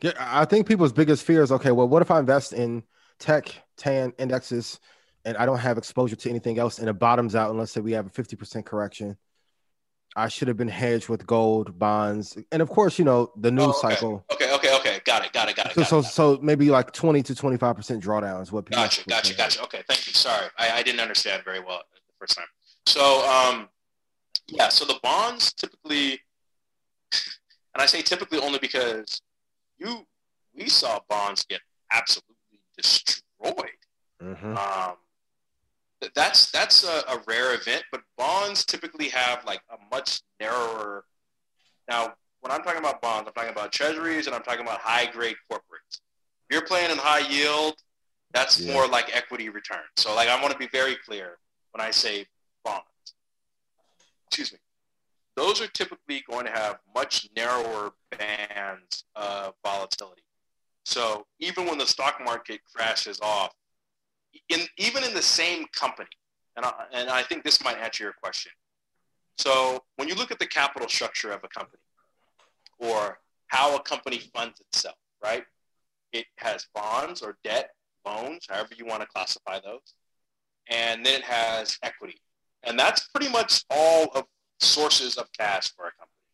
Yeah, I think people's biggest fear is, okay, well, what if I invest in tech, tan, indexes, and I don't have exposure to anything else, and it bottoms out, and let's say we have a fifty percent correction. I should have been hedged with gold, bonds, and of course, you know, the news oh, okay. cycle. Okay, okay, okay. Got it, got it, got it. So, got so, it, got so maybe like twenty to twenty-five percent drawdown is what people. Gotcha, gotcha, gotcha. Okay, thank you. Sorry, I, I didn't understand very well the first time. So, um, yeah, so the bonds typically, and I say typically only because you, we saw bonds get absolutely destroyed. Mm-hmm. Um, That's that's a, a rare event, but bonds typically have, like, a much narrower. Now, when I'm talking about bonds, I'm talking about treasuries, and I'm talking about high-grade corporates. If you're playing in high yield, that's yeah. more like equity return. So, like, I want to be very clear when I say bonds. Excuse me. Those are typically going to have much narrower bands of volatility. So even when the stock market crashes off, In, even in the same company, and I, and I think this might answer your question. So when you look at the capital structure of a company, or how a company funds itself, right? It has bonds or debt, loans, however you want to classify those. And then it has equity. And that's pretty much all of sources of cash for a company.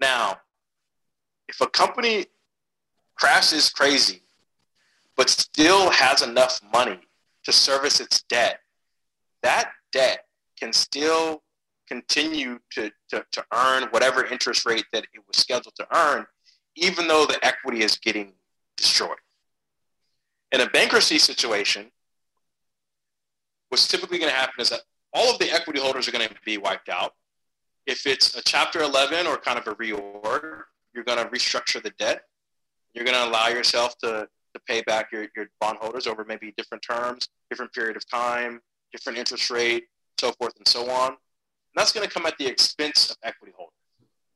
Now, if a company crashes crazy, but still has enough money to service its debt, that debt can still continue to, to, to earn whatever interest rate that it was scheduled to earn, even though the equity is getting destroyed. In a bankruptcy situation, what's typically going to happen is that all of the equity holders are going to be wiped out. If it's a Chapter eleven or kind of a reorg, you're going to restructure the debt. You're going to allow yourself to to pay back your, your bondholders over maybe different terms, different period of time, different interest rate, so forth and so on. And that's going to come at the expense of equity holders.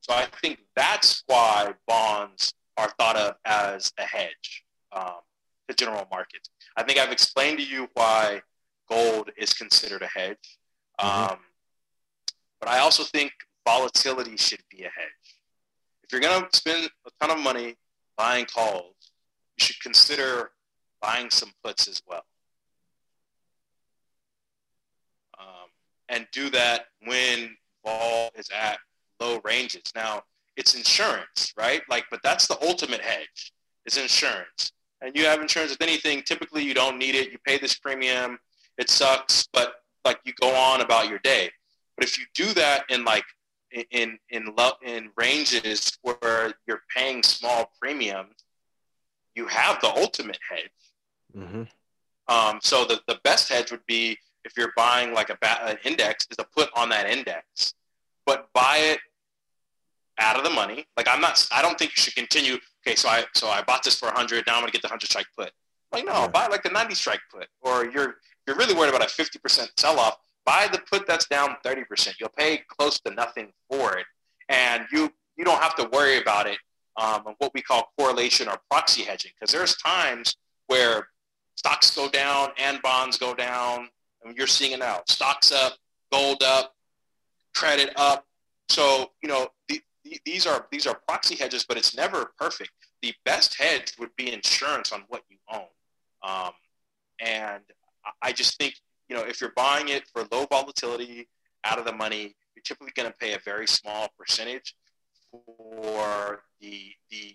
So I think that's why bonds are thought of as a hedge um, to general markets. I think I've explained to you why gold is considered a hedge. Mm-hmm. um, but I also think volatility should be a hedge. If you're going to spend a ton of money buying calls, should consider buying some puts as well. Um, and do that when vol is at low ranges. Now, it's insurance, right? Like, but that's the ultimate hedge, is insurance. And you have insurance with anything. Typically, you don't need it. You pay this premium. It sucks, but, like, you go on about your day. But if you do that in, like, in, in, lo- in ranges where you're paying small premiums, you have the ultimate hedge, Mm-hmm. Um, so the, the best hedge would be, if you're buying like a an index, is to put on that index, but buy it out of the money. Like I'm not, I don't think you should continue. Okay. So I, so I bought this for a hundred. Now I'm going to get the hundred strike put. Like, no, yeah. buy like the ninety strike put, or you're, you're really worried about a fifty percent sell off. Buy the put that's down thirty percent. You'll pay close to nothing for it. And you, you don't have to worry about it. Um, what we call correlation or proxy hedging. Cause there's times where stocks go down and bonds go down. And you're seeing it now. Stocks up, gold up, credit up. So, you know, the, the, these are these are proxy hedges, but it's never perfect. The best hedge would be insurance on what you own. Um, and I just think, you know, if you're buying it for low volatility, out of the money, you're typically going to pay a very small percentage for the, the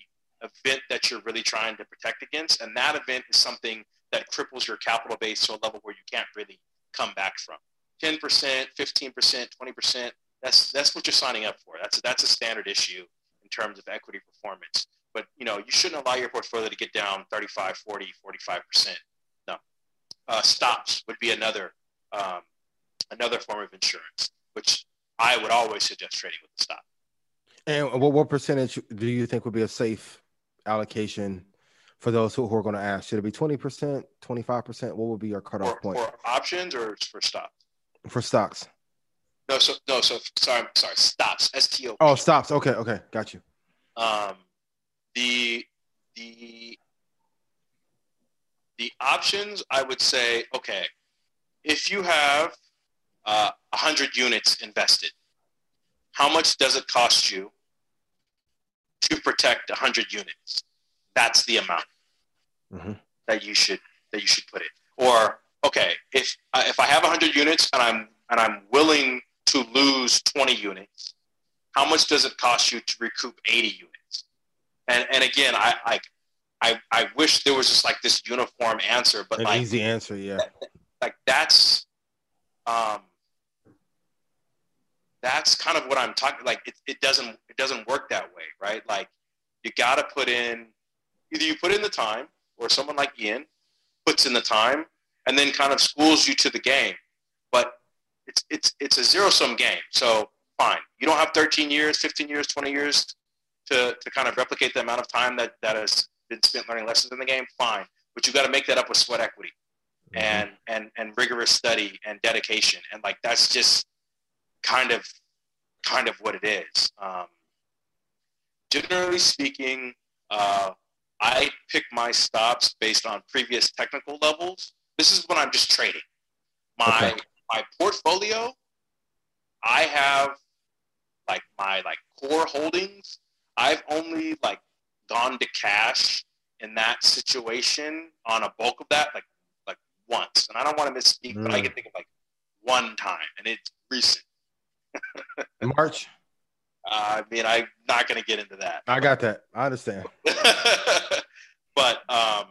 event that you're really trying to protect against. And that event is something that cripples your capital base to a level where you can't really come back from. ten percent, fifteen percent, twenty percent, that's that's what you're signing up for. That's that's a standard issue in terms of equity performance. But you know, you shouldn't allow your portfolio to get down thirty-five, forty, forty-five percent. No. Uh, stops would be another um, another form of insurance, which I would always suggest trading with a stop. And what, what percentage do you think would be a safe allocation for those who, who are going to ask? Should it be twenty percent, twenty-five percent? What would be your cutoff for, point? For options or for stocks? For stocks. No, so no, so sorry, sorry, stops. S T O P. Oh, stops. Okay, okay, got you. Um, the the the options, I would say, okay, if you have uh, one hundred units invested, how much does it cost you to protect one hundred units? That's the amount mm-hmm. that you should that you should put it. Or okay, if uh, if I have one hundred units and I'm and I'm willing to lose twenty units, how much does it cost you to recoup eighty units? And and again, I I I, I wish there was just like this uniform answer, but an like easy answer, yeah. That, like that's um that's kind of what I'm talking. Like it it doesn't it doesn't work that way, right? Like you got to put in. Either you put in the time or someone like Ian puts in the time and then kind of schools you to the game. But it's it's it's a zero-sum game. So fine. You don't have thirteen years, fifteen years, twenty years to, to kind of replicate the amount of time that, that has been spent learning lessons in the game, fine. But you've got to make that up with sweat equity and, and, and rigorous study and dedication. And like that's just kind of kind of what it is. Um, generally speaking, uh, I pick my stops based on previous technical levels. This is when I'm just trading. My okay. my portfolio, I have like my like core holdings. I've only like gone to cash in that situation on a bulk of that like like once. And I don't want to misspeak, mm. but I can think of like one time, and it's recent. In March. Uh, I mean, I'm not going to get into that. I got that. I understand. But um,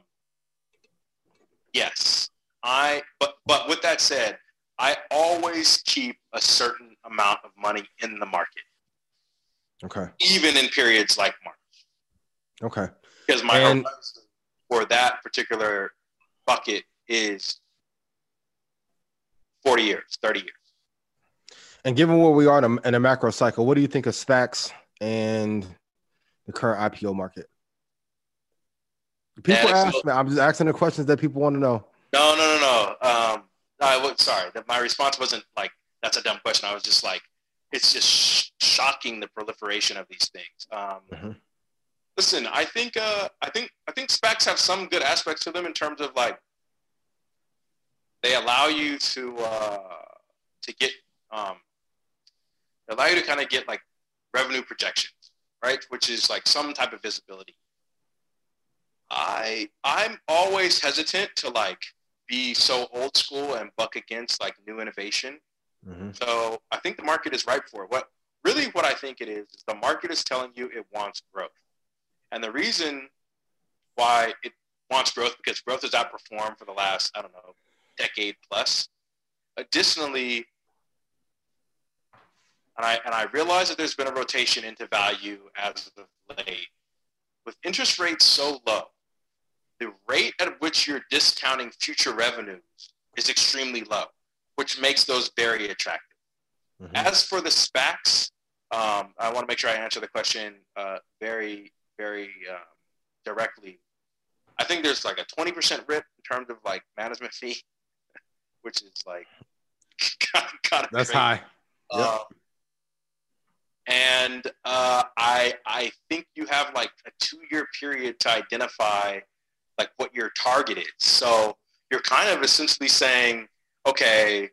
yes, I. But but with that said, I always keep a certain amount of money in the market. Okay. Even in periods like March. Okay. Because my and, horizon for that particular bucket is forty years, thirty years. And given where we are in a, in a macro cycle, what do you think of SPACs and the current I P O market? People yeah, ask me. I'm just asking the questions that people want to know. No, no, no, no. Um, I would, sorry, that my response wasn't like that's a dumb question. I was just like, it's just sh shocking the proliferation of these things. Um, mm-hmm. Listen, I think, uh, I think, I think SPACs have some good aspects to them in terms of like they allow you to uh, to get. Um, They allow you to kind of get like revenue projections, right? Which is like some type of visibility. I, I'm always hesitant to like be so old school and buck against like new innovation. Mm-hmm. So I think the market is ripe for it. What really what I think it is, is the market is telling you it wants growth. And the reason why it wants growth, because growth has outperformed for the last, I don't know, decade plus. Additionally, And I, and I realize that there's been a rotation into value as of late. With interest rates so low, the rate at which you're discounting future revenues is extremely low, which makes those very attractive. Mm-hmm. As for the SPACs, um, I want to make sure I answer the question uh, very, very um, directly. I think there's like a twenty percent rip in terms of like management fee, which is like kind of, kind of that's crazy. High. Um, yep. And uh, I I think you have like a two-year period to identify like what your target is. So you're kind of essentially saying, okay,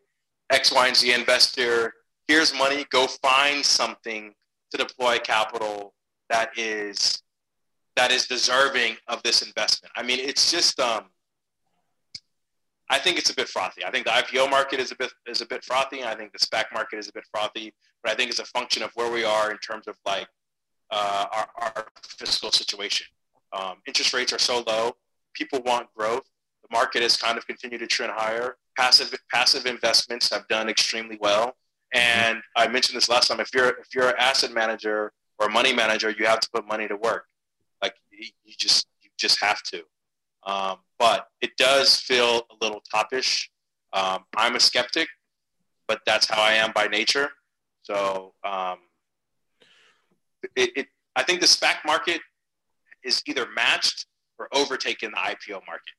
X, Y, and Z investor, here's money, go find something to deploy capital that is that is deserving of this investment. I mean, it's just um, I think it's a bit frothy. I think the I P O market is a bit is a bit frothy, and I think the SPAC market is a bit frothy. But I think it's a function of where we are in terms of like uh, our, our fiscal situation. Um, interest rates are so low. People want growth. The market has kind of continued to trend higher. Passive passive investments have done extremely well. And I mentioned this last time. If you're if you're an asset manager or a money manager, you have to put money to work. Like you just you just have to. Um, but it does feel a little toppish. Um, I'm a skeptic, but that's how I am by nature. So um, it, it, I think the SPAC market is either matched or overtaken the I P O market.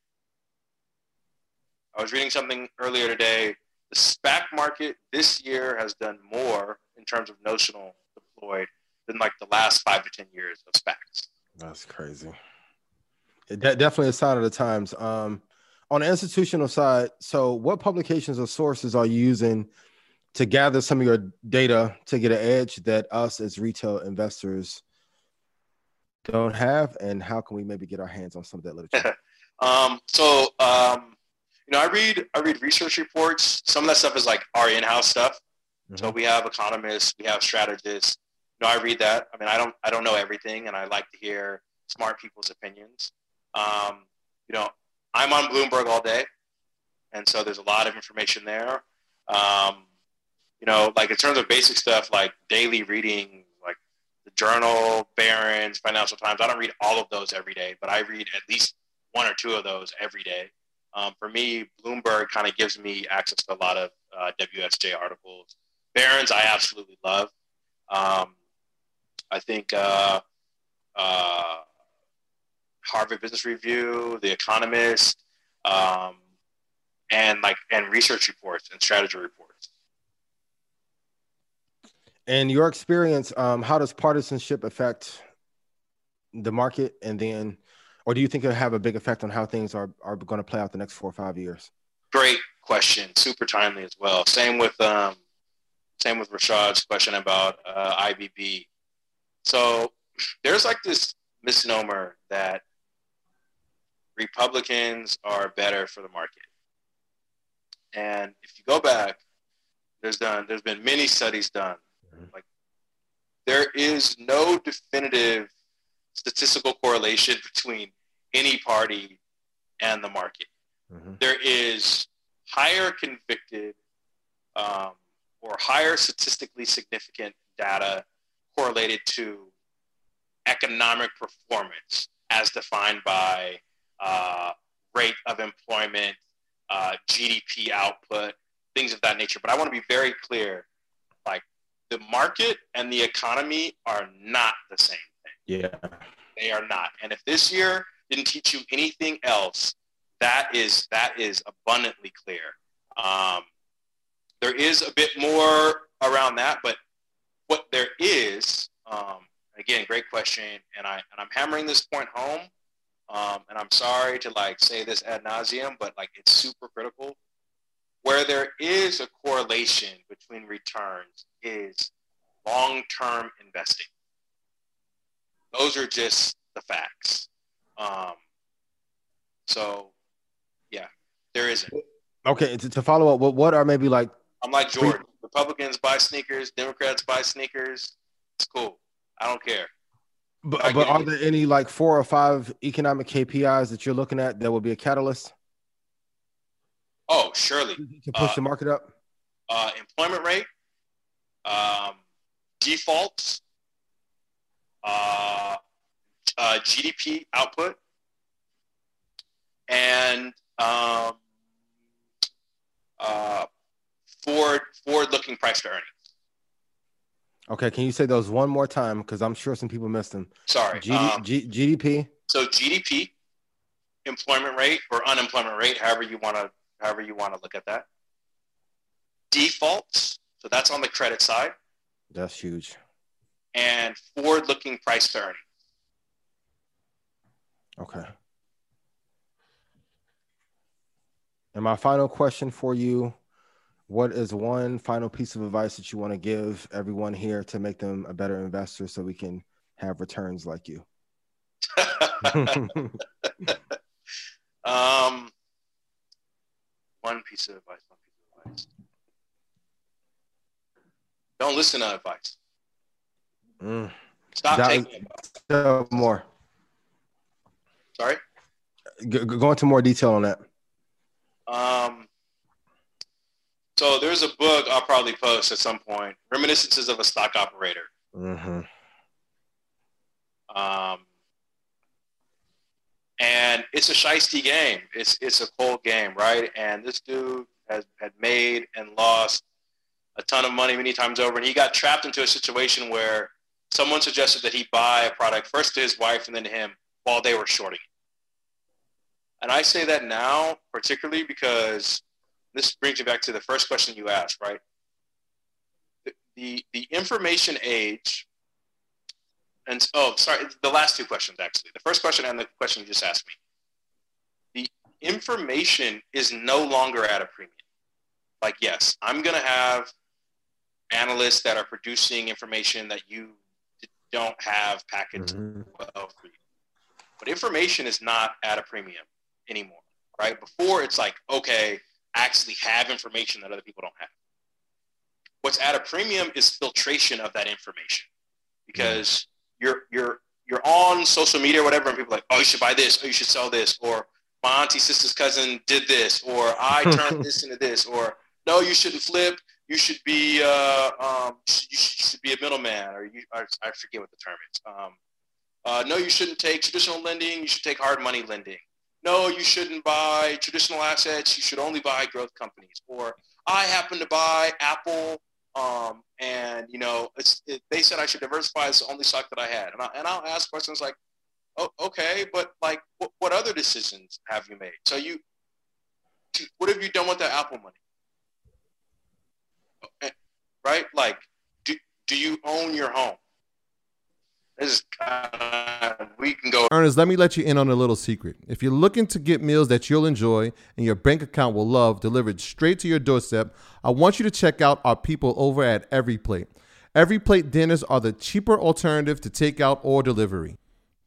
I was reading something earlier today. The SPAC market this year has done more in terms of notional deployed than like the last five to ten years of SPACs. That's crazy. It de- definitely a sign of the times. Um, on the institutional side, so what publications or sources are you using to gather some of your data to get an edge that us as retail investors don't have? And how can we maybe get our hands on some of that literature? um, so, um, you know, I read, I read research reports. Some of that stuff is like our in-house stuff. Mm-hmm. So we have economists, we have strategists. You know, I read that. I mean, I don't, I don't know everything, and I like to hear smart people's opinions. Um, you know, I'm on Bloomberg all day, and so there's a lot of information there. Um, you know, like in terms of basic stuff, like daily reading, like the Journal, Barron's, Financial Times. I don't read all of those every day, but I read at least one or two of those every day. Um, for me, Bloomberg kind of gives me access to a lot of uh, W S J articles. Barron's, I absolutely love. Um, I think uh, uh, Harvard Business Review, The Economist, um, and like and research reports and strategy reports. In your experience, um, how does partisanship affect the market, and then, or do you think it'll have a big effect on how things are are going to play out the next four or five years? Great question, super timely as well. Same with um, same with Rashad's question about uh, I B B. So there's like this misnomer that Republicans are better for the market. And if you go back, there's done, there's been many studies done. Like there is no definitive statistical correlation between any party and the market. Mm-hmm. There is higher convicted um, or higher statistically significant data correlated to economic performance as defined by uh, rate of employment, uh, G D P output, things of that nature. But I want to be very clear, like the market and the economy are not the same thing. Yeah. They are not. And if this year didn't teach you anything else, that is, that is abundantly clear. Um, there is a bit more around that, but what there is, um, again, great question, and I and I'm hammering this point home, um, and I'm sorry to like say this ad nauseum, but like it's super critical. Where there is a correlation between returns is long-term investing. Those are just the facts. Um, so, yeah, there isn't. Okay, to, to follow up, what what are maybe like? I'm like Jordan. Republicans buy sneakers. Democrats buy sneakers. It's cool. I don't care. But, I but are there any like four or five economic K P Is that you're looking at that would be a catalyst? Oh, surely. To push uh, the market up? Uh, employment rate, um, defaults, uh, uh, G D P output, and um, uh, forward forward-looking price to earnings. Okay, can you say those one more time? Because I'm sure some people missed them. Sorry. G D P. So G D P, employment rate or unemployment rate, however you want to, however you want to look at that. Defaults. So that's on the credit side. That's huge. And forward-looking price to earnings. Okay. And my final question for you. What is one final piece of advice that you want to give everyone here to make them a better investor so we can have returns like you? um, one piece of advice, one piece of advice. Don't listen to advice. Mm. Stop that taking advice. More. Sorry? Go, go into more detail on that. Um. So there's a book I'll probably post at some point, Reminiscences of a Stock Operator. Mm-hmm. Um, and it's a shiesty game. It's it's a cold game, right? And this dude has had made and lost a ton of money many times over. And he got trapped into a situation where someone suggested that he buy a product first to his wife and then to him while they were shorting it. And I say that now, particularly because this brings you back to the first question you asked, right? The, the, the information age, and oh, sorry, the last two questions actually. The first question and the question you just asked me. The information is no longer at a premium. Like, yes, I'm gonna have analysts that are producing information that you don't have packaged mm-hmm. well for you. But information is not at a premium anymore, right? Before it's like, okay, actually have information that other people don't have. What's at a premium is filtration of that information, because you're you're you're on social media or whatever, and people are like, oh, you should buy this, or you should sell this, or my auntie's sister's cousin did this, or I turned this into this, or no, you shouldn't flip, you should be uh, um, you should, you should be a middleman, or you or, I forget what the term is. Um, uh, no, you shouldn't take traditional lending, you should take hard money lending. No, you shouldn't buy traditional assets. You should only buy growth companies. Or I happen to buy Apple, um, and you know, it's, it, they said I should diversify. It's the only stock that I had. And, I, and I'll ask questions like, "Oh, okay, but like, what, what other decisions have you made? So you, what have you done with that Apple money? Okay. Right? Like, do do you own your home?" Is, uh, we can go. Ernest, let me let you in on a little secret. If you're looking to get meals that you'll enjoy and your bank account will love delivered straight to your doorstep, I want you to check out our people over at Every Plate. Every Plate dinners are the cheaper alternative to takeout or delivery.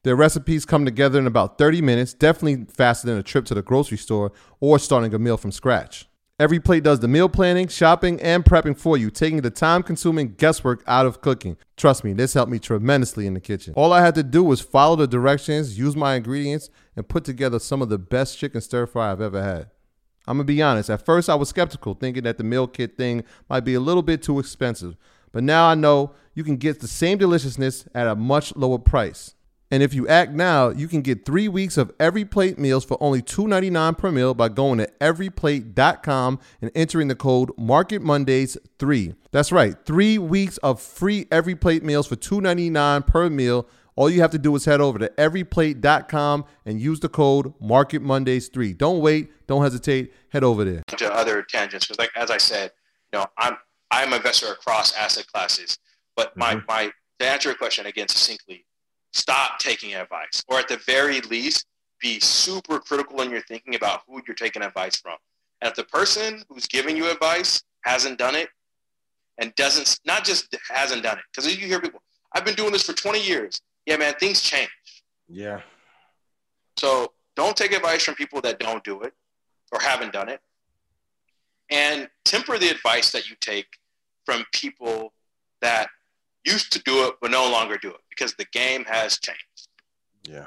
Their recipes come together in about thirty minutes, definitely faster than a trip to the grocery store or starting a meal from scratch. Every Plate does the meal planning, shopping, and prepping for you, taking the time-consuming guesswork out of cooking. Trust me, this helped me tremendously in the kitchen. All I had to do was follow the directions, use my ingredients, and put together some of the best chicken stir-fry I've ever had. I'm going to be honest, at first I was skeptical, thinking that the meal kit thing might be a little bit too expensive. But now I know you can get the same deliciousness at a much lower price. And if you act now, you can get three weeks of Every Plate meals for only two dollars and ninety-nine cents per meal by going to every plate dot com and entering the code Market Mondays three. That's right, three weeks of free Every Plate meals for two dollars and ninety-nine cents per meal. All you have to do is head over to every plate dot com and use the code Market Mondays three. Don't wait, don't hesitate, head over there. To other tangents, because like as I said, you know, I'm I'm an investor across asset classes, but my mm-hmm. my to answer your question again succinctly. Stop taking advice, or at the very least, be super critical in your thinking about who you're taking advice from. And if the person who's giving you advice hasn't done it and doesn't, not just hasn't done it, because you hear people, I've been doing this for twenty years. Yeah, man, things change. Yeah. So don't take advice from people that don't do it or haven't done it. And temper the advice that you take from people that used to do it, but no longer do it because the game has changed. Yeah,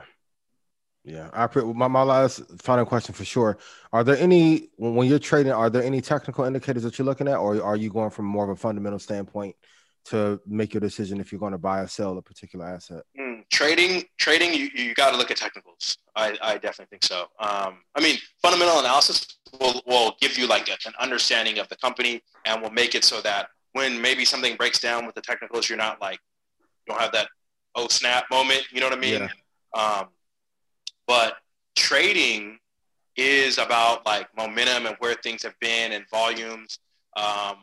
yeah. I pre- my my last final question for sure. Are there any when you're trading? Are there any technical indicators that you're looking at, or are you going from more of a fundamental standpoint to make your decision if you're going to buy or sell a particular asset? Mm. trading, trading, you, you got to look at technicals. I, I definitely think so. Um, I mean, fundamental analysis will, will give you like a, an understanding of the company and will make it so that when maybe something breaks down with the technicals, you're not like, you don't have that, oh, snap moment. You know what I mean? Yeah. Um, but trading is about like momentum and where things have been and volumes. Um,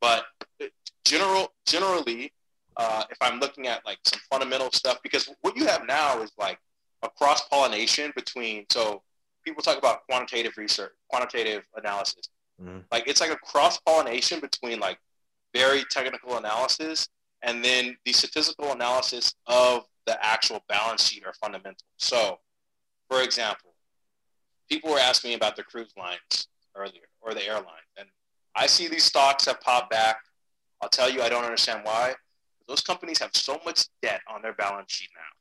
but general, generally, Uh, if I'm looking at like some fundamental stuff, because what you have now is like a cross-pollination between, so people talk about quantitative research, quantitative analysis. Mm-hmm. Like it's like a cross-pollination between like very technical analysis and then the statistical analysis of the actual balance sheet or fundamentals. So for example, people were asking me about the cruise lines earlier or the airlines, and I see these stocks have popped back. I'll tell you, I don't understand why. Those companies have so much debt on their balance sheet now.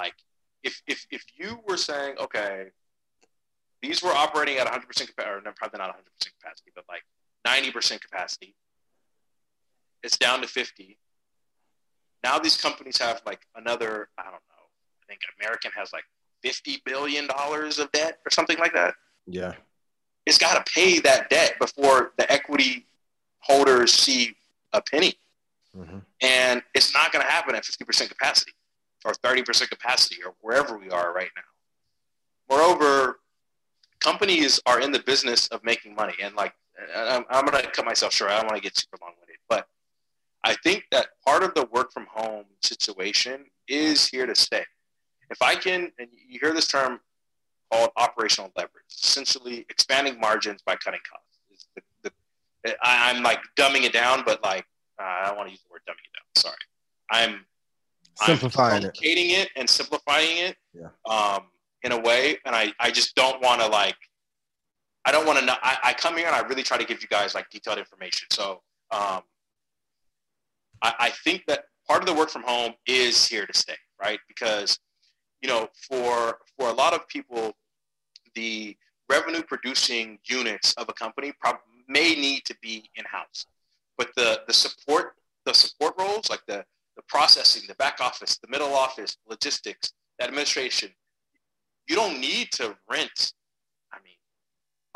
Like if, if, if you were saying, okay, these were operating at one hundred percent capacity, or probably not one hundred percent capacity, but like ninety percent capacity, it's down to fifty. Now these companies have like another, I don't know, I think American has like fifty billion dollars of debt or something like that. Yeah. It's got to pay that debt before the equity holders see a penny. Mm-hmm. And it's not going to happen at fifty percent capacity or thirty percent capacity or wherever we are right now. Moreover, companies are in the business of making money. And like, I'm, I'm going to cut myself short. I don't want to get super long-winded. But I think that part of the work from home situation is here to stay. If I can, and you hear this term called operational leverage, essentially expanding margins by cutting costs. The, the, I, I'm like dumbing it down, but like, Uh, I don't want to use the word dumbing it down. Sorry. I'm simplifying I'm complicating it. it and simplifying it yeah. um, in a way. And I, I just don't want to like, I don't want to know. I, I come here and I really try to give you guys like detailed information. So um, I, I think that part of the work from home is here to stay, right? Because, you know, for, for a lot of people, the revenue producing units of a company prob- may need to be in-house. But the, the support the support roles, like the, the processing, the back office, the middle office, logistics, the administration, you don't need to rent, I mean,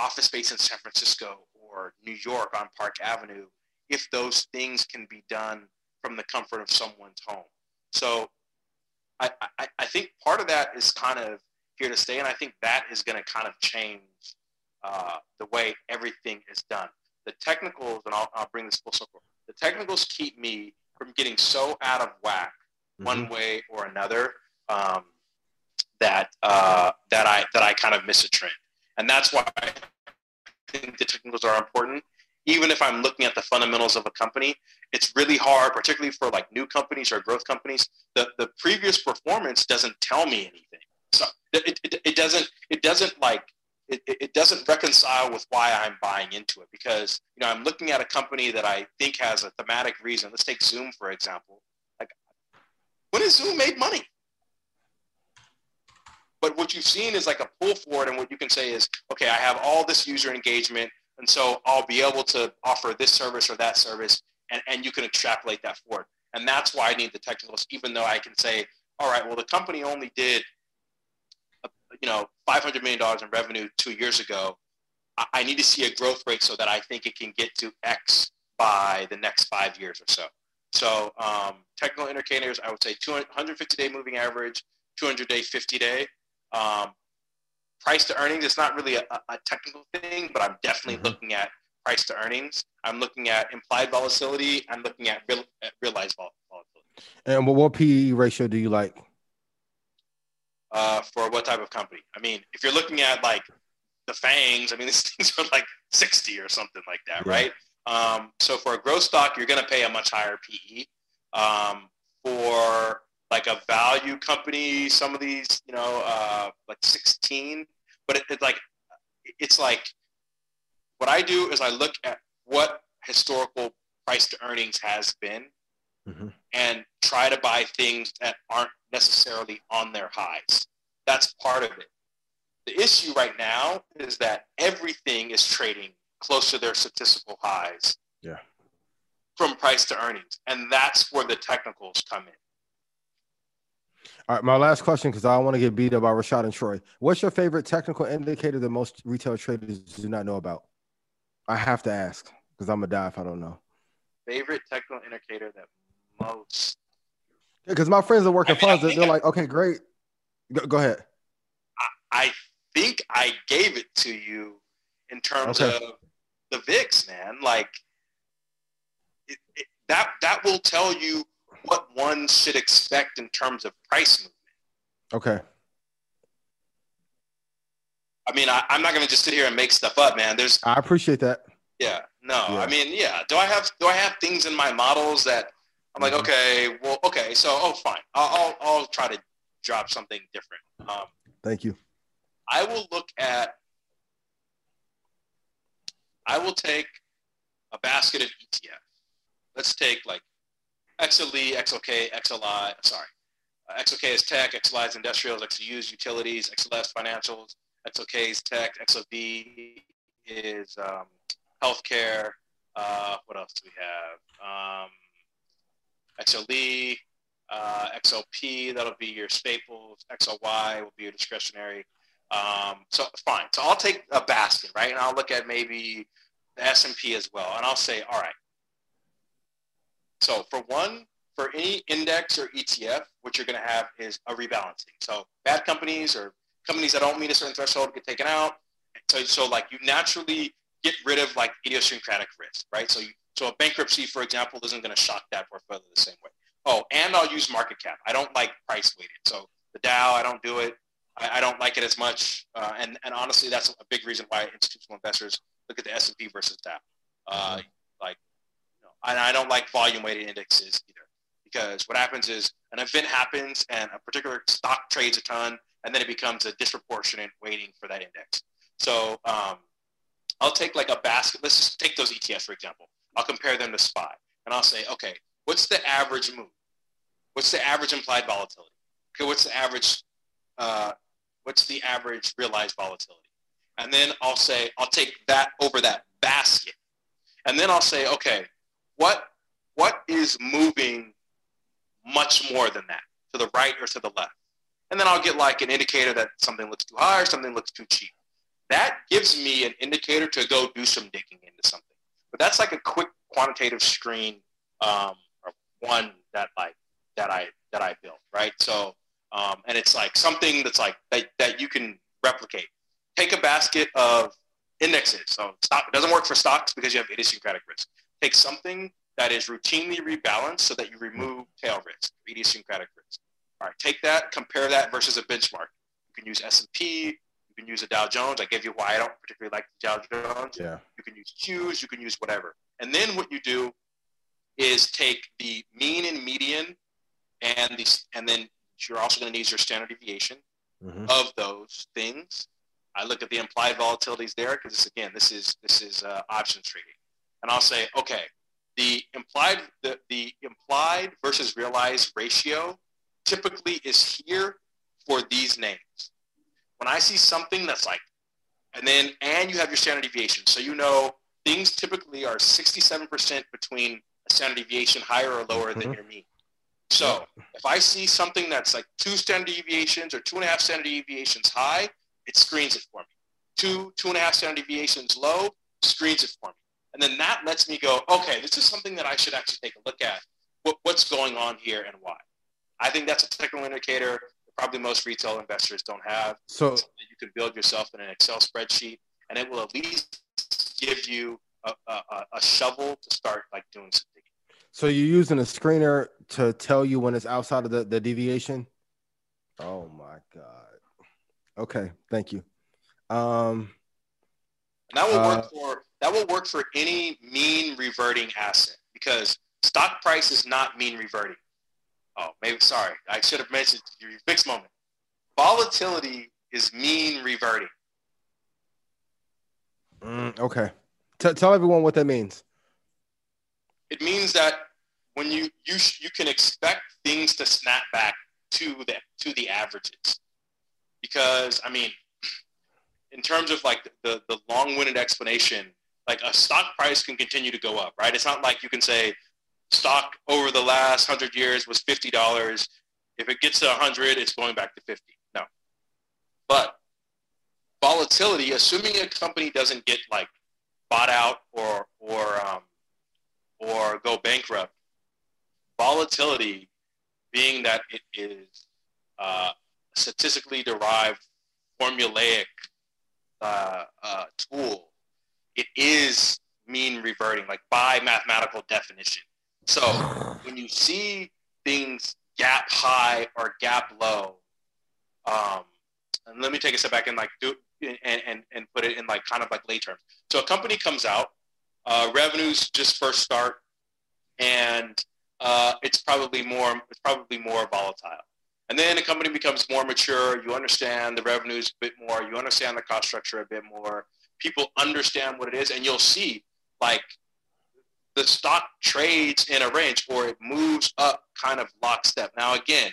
office space in San Francisco or New York on Park Avenue if those things can be done from the comfort of someone's home. So I, I, I think part of that is kind of here to stay, and I think that is going to kind of change uh, the way everything is done. The technicals, and I'll, I'll bring this full circle, the technicals keep me from getting so out of whack mm-hmm. one way or another um, that uh, that I that I kind of miss a trend. And that's why I think the technicals are important. Even if I'm looking at the fundamentals of a company, it's really hard, particularly for like new companies or growth companies. The, the previous performance doesn't tell me anything. So it, it, it doesn't, it doesn't like, It, it doesn't reconcile with why I'm buying into it, because, you know, I'm looking at a company that I think has a thematic reason. Let's take Zoom, for example. Like, when has Zoom made money? But what you've seen is like a pull forward, and what you can say is, okay, I have all this user engagement, and so I'll be able to offer this service or that service, and, and you can extrapolate that forward. And that's why I need the technicals, even though I can say, all right, well, the company only did, you know, five hundred million dollars in revenue two years ago, I need to see a growth rate so that I think it can get to X by the next five years or so. So um, technical indicators, I would say one hundred fifty day moving average, two hundred day, fifty day. Um, price to earnings, it's not really a, a technical thing, but I'm definitely mm-hmm. looking at price to earnings. I'm looking at implied volatility. I'm looking at, real, at realized volatility. And what P E ratio do you like? Uh, for what type of company? I mean, if you're looking at like the fangs, I mean, these things are like sixty or something like that, yeah. right? Um, so for a growth stock, you're going to pay a much higher P E. Um, for like a value company, some of these, you know, uh, like sixteen, but it, it like, it's like, what I do is I look at what historical price to earnings has been mm-hmm. and try to buy things that aren't necessarily on their highs. That's part of it. The issue right now is that everything is trading close to their statistical highs yeah. from price to earnings. And that's where the technicals come in. All right, my last question, because I don't want to get beat up by Rashad and Troy. What's your favorite technical indicator that most retail traders do not know about? I have to ask, because I'm going to die if I don't know. Favorite technical indicator that most... Because yeah, my friends that work at Pfizer, I mean, they're I... like, okay, great. Go, go ahead. I, I think I gave it to you in terms okay. of the V I X, man. Like, it, it, that that will tell you what one should expect in terms of price movement. Okay. I mean, I, I'm not going to just sit here and make stuff up, man. There's. I appreciate that. Yeah. No. Yeah. I mean, yeah. Do I have do I have things in my models that I'm like, okay, well, okay, so oh, fine. I'll I'll, I'll try to drop something different. Um, Thank you. I will look at. I will take a basket of E T F. Let's take like. X L E, X L K, X L I, sorry. Uh, X L K is tech, X L I is industrials, X U is utilities, X L S is financials, X L K is tech, X L B is um, healthcare. Uh, what else do we have? Um, X L E, uh, X L P, that'll be your staples. X L Y will be your discretionary. Um, so fine, so I'll take a basket, right? And I'll look at maybe the S and P as well. And I'll say, all right, so for one, for any index or E T F, what you're going to have is a rebalancing. So bad companies or companies that don't meet a certain threshold get taken out. So, so like you naturally get rid of like idiosyncratic risk, right? So, you, so a bankruptcy, for example, isn't going to shock that portfolio the same way. Oh, and I'll use market cap. I don't like price weighted. So the Dow, I don't do it. I, I don't like it as much. Uh, and, and honestly, that's a big reason why institutional investors look at the S and P versus Dow. Uh, like, And I don't like volume-weighted indexes either, because what happens is an event happens and a particular stock trades a ton, and then it becomes a disproportionate weighting for that index. So um, I'll take like a basket. Let's just take those E T Fs, for example. I'll compare them to S P Y, and I'll say, okay, what's the average move? What's the average implied volatility? Okay, what's the average, uh, what's the average realized volatility? And then I'll say, I'll take that over that basket. And then I'll say, okay, What, what is moving much more than that, to the right or to the left? And then I'll get like an indicator that something looks too high or something looks too cheap. That gives me an indicator to go do some digging into something. But that's like a quick quantitative screen, um, or one that like that I that I built, right? So, um, and it's like something that's like that, that you can replicate. Take a basket of indexes. So stock, it doesn't work for stocks because you have idiosyncratic risk. Take something that is routinely rebalanced so that you remove tail risk, idiosyncratic risk. All right, take that, compare that versus a benchmark. You can use S and P, you can use a Dow Jones. I gave you why I don't particularly like the Dow Jones. Yeah. You can use Qs, you can use whatever. And then what you do is take the mean and median, and the, and then you're also going to need your standard deviation mm-hmm. of those things. I look at the implied volatilities there because, this, again, this is, this is uh, options trading. And I'll say, okay, the implied the, the implied versus realized ratio typically is here for these names. When I see something that's like, and then, and you have your standard deviation. So you know things typically are sixty-seven percent between a standard deviation higher or lower mm-hmm. than your mean. So if I see something that's like two standard deviations or two and a half standard deviations high, it screens it for me. Two, two and a half standard deviations low, screens it for me. And then that lets me go, okay, this is something that I should actually take a look at. What, what's going on here and why? I think that's a technical indicator that probably most retail investors don't have. So that you can build yourself in an Excel spreadsheet, and it will at least give you a, a, a shovel to start like doing something. So you're using a screener to tell you when it's outside of the, the deviation? Oh, my God. Okay, thank you. Um, and that will work uh, for... That will work for any mean reverting asset because stock price is not mean reverting. Oh, maybe, sorry. I should have mentioned your V I X moment. Volatility is mean reverting. Mm, okay. T- tell everyone what that means. It means that when you, you, sh- you can expect things to snap back to the, to the averages because, I mean, in terms of like the, the long-winded explanation, like a stock price can continue to go up, right? It's not like you can say stock over the last one hundred years was fifty dollars. If it gets to one hundred, it's going back to fifty. No. But volatility, assuming a company doesn't get like bought out or, or, um, or go bankrupt, volatility, being that it is uh, statistically derived, formulaic uh, uh, tool, it is mean reverting, like by mathematical definition. So when you see things gap high or gap low, um, and let me take a step back and like do and, and, and put it in like kind of like lay terms. So a company comes out, uh, revenues just first start, and uh, it's probably more it's probably more volatile. And then the company becomes more mature. You understand the revenues a bit more. You understand the cost structure a bit more. People understand what it is. And you'll see like the stock trades in a range or it moves up kind of lockstep. Now, again,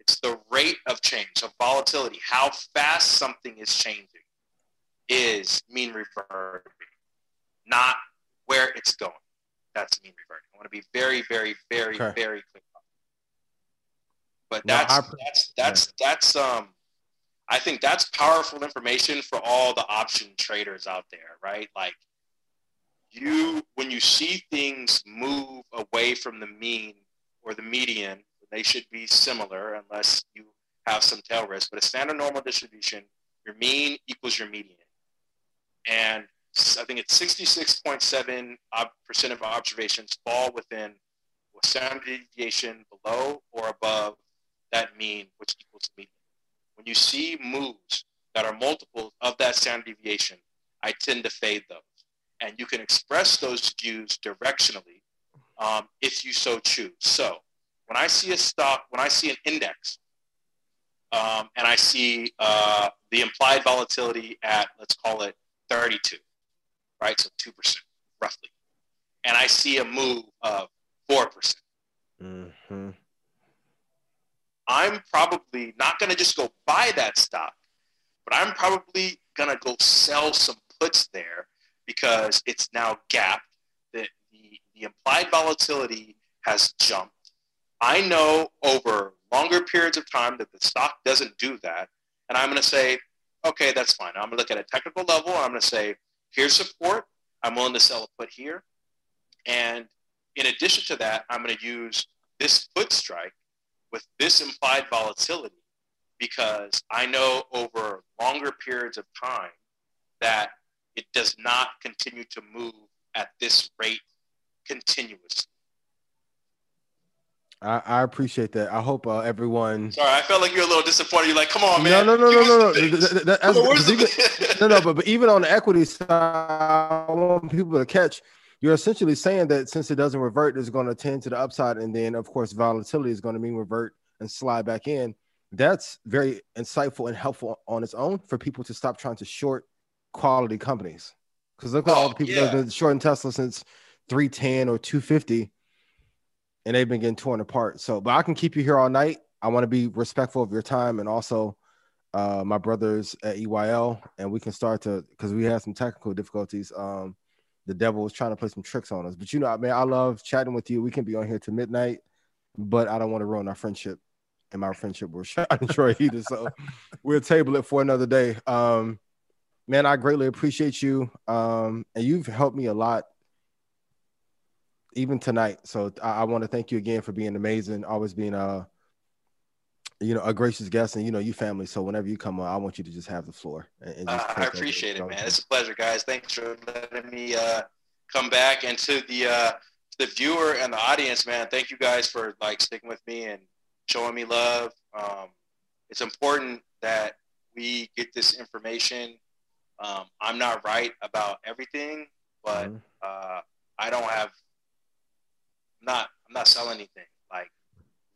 it's the rate of change, of volatility, how fast something is changing is mean reverting, not where it's going. That's mean reverting. I want to be very, very, very, okay. very clear. But that's, no, that's, that's, yeah. that's, um, I think that's powerful information for all the option traders out there, right? Like you, when you see things move away from the mean or the median, they should be similar unless you have some tail risk, but a standard normal distribution, your mean equals your median. And I think it's sixty-six point seven percent of observations fall within a standard deviation below or above that mean, which equals median. When you see moves that are multiples of that standard deviation, I tend to fade those. And you can express those views directionally um, if you so choose. So when I see a stock, when I see an index, um, and I see uh, the implied volatility at, let's call it thirty-two, right? So two percent roughly. And I see a move of four percent. Mm-hmm. I'm probably not going to just go buy that stock, but I'm probably going to go sell some puts there because it's now gapped. The, the, the implied volatility has jumped. I know over longer periods of time that the stock doesn't do that. And I'm going to say, okay, that's fine. I'm going to look at a technical level. I'm going to say, here's support. I'm willing to sell a put here. And in addition to that, I'm going to use this put strike with this implied volatility because I know over longer periods of time that it does not continue to move at this rate continuously. I, I appreciate that. I hope uh, everyone. Sorry, I felt like you're a little disappointed. You're like, come on, man. No, no, no, no, no, no. That, that, that's, well, even, no, no. But, but even on the equity side, I want people to catch. You're essentially saying that since it doesn't revert, it's going to tend to the upside, and then of course volatility is going to mean revert and slide back in. That's very insightful and helpful on its own for people to stop trying to short quality companies. Because look at oh, all the people yeah. that have been shorting Tesla since three ten or two fifty. And they've been getting torn apart. So, but I can keep you here all night. I want to be respectful of your time and also uh, my brothers at E Y L. And we can start to, because we had some technical difficulties. Um, the devil was trying to play some tricks on us. But you know, I mean, I love chatting with you. We can be on here to midnight, but I don't want to ruin our friendship. And my friendship will shine and Troy either. So we'll table it for another day. Um, man, I greatly appreciate you. Um, and you've helped me a lot. Even tonight. So I, I want to thank you again for being amazing, always being a, you know, a gracious guest, and you know, you family. So whenever you come on, I want you to just have the floor. And, and just uh, I appreciate it, man. It's a pleasure, guys. Thanks for letting me uh, come back. And to the, uh, the viewer and the audience, man, thank you guys for like sticking with me and showing me love. Um, it's important that we get this information. Um, I'm not right about everything, but mm-hmm. uh, I don't have, Not, I'm not selling anything. Like,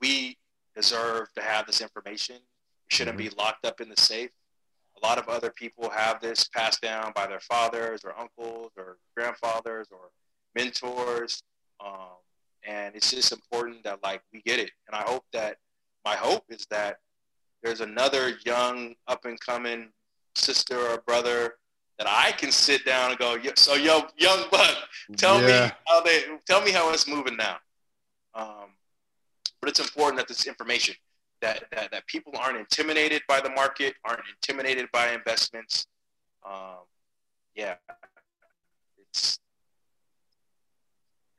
we deserve to have this information. We shouldn't be locked up in the safe. A lot of other people have this passed down by their fathers or uncles or grandfathers or mentors. Um, and it's just important that, like, we get it. And I hope that, my hope is that there's another young up-and-coming sister or brother that I can sit down and go, so yo, young buck, tell yeah. me how they, tell me how it's moving now. Um, but it's important that this information, that, that, that people aren't intimidated by the market, aren't intimidated by investments. Um, yeah, it's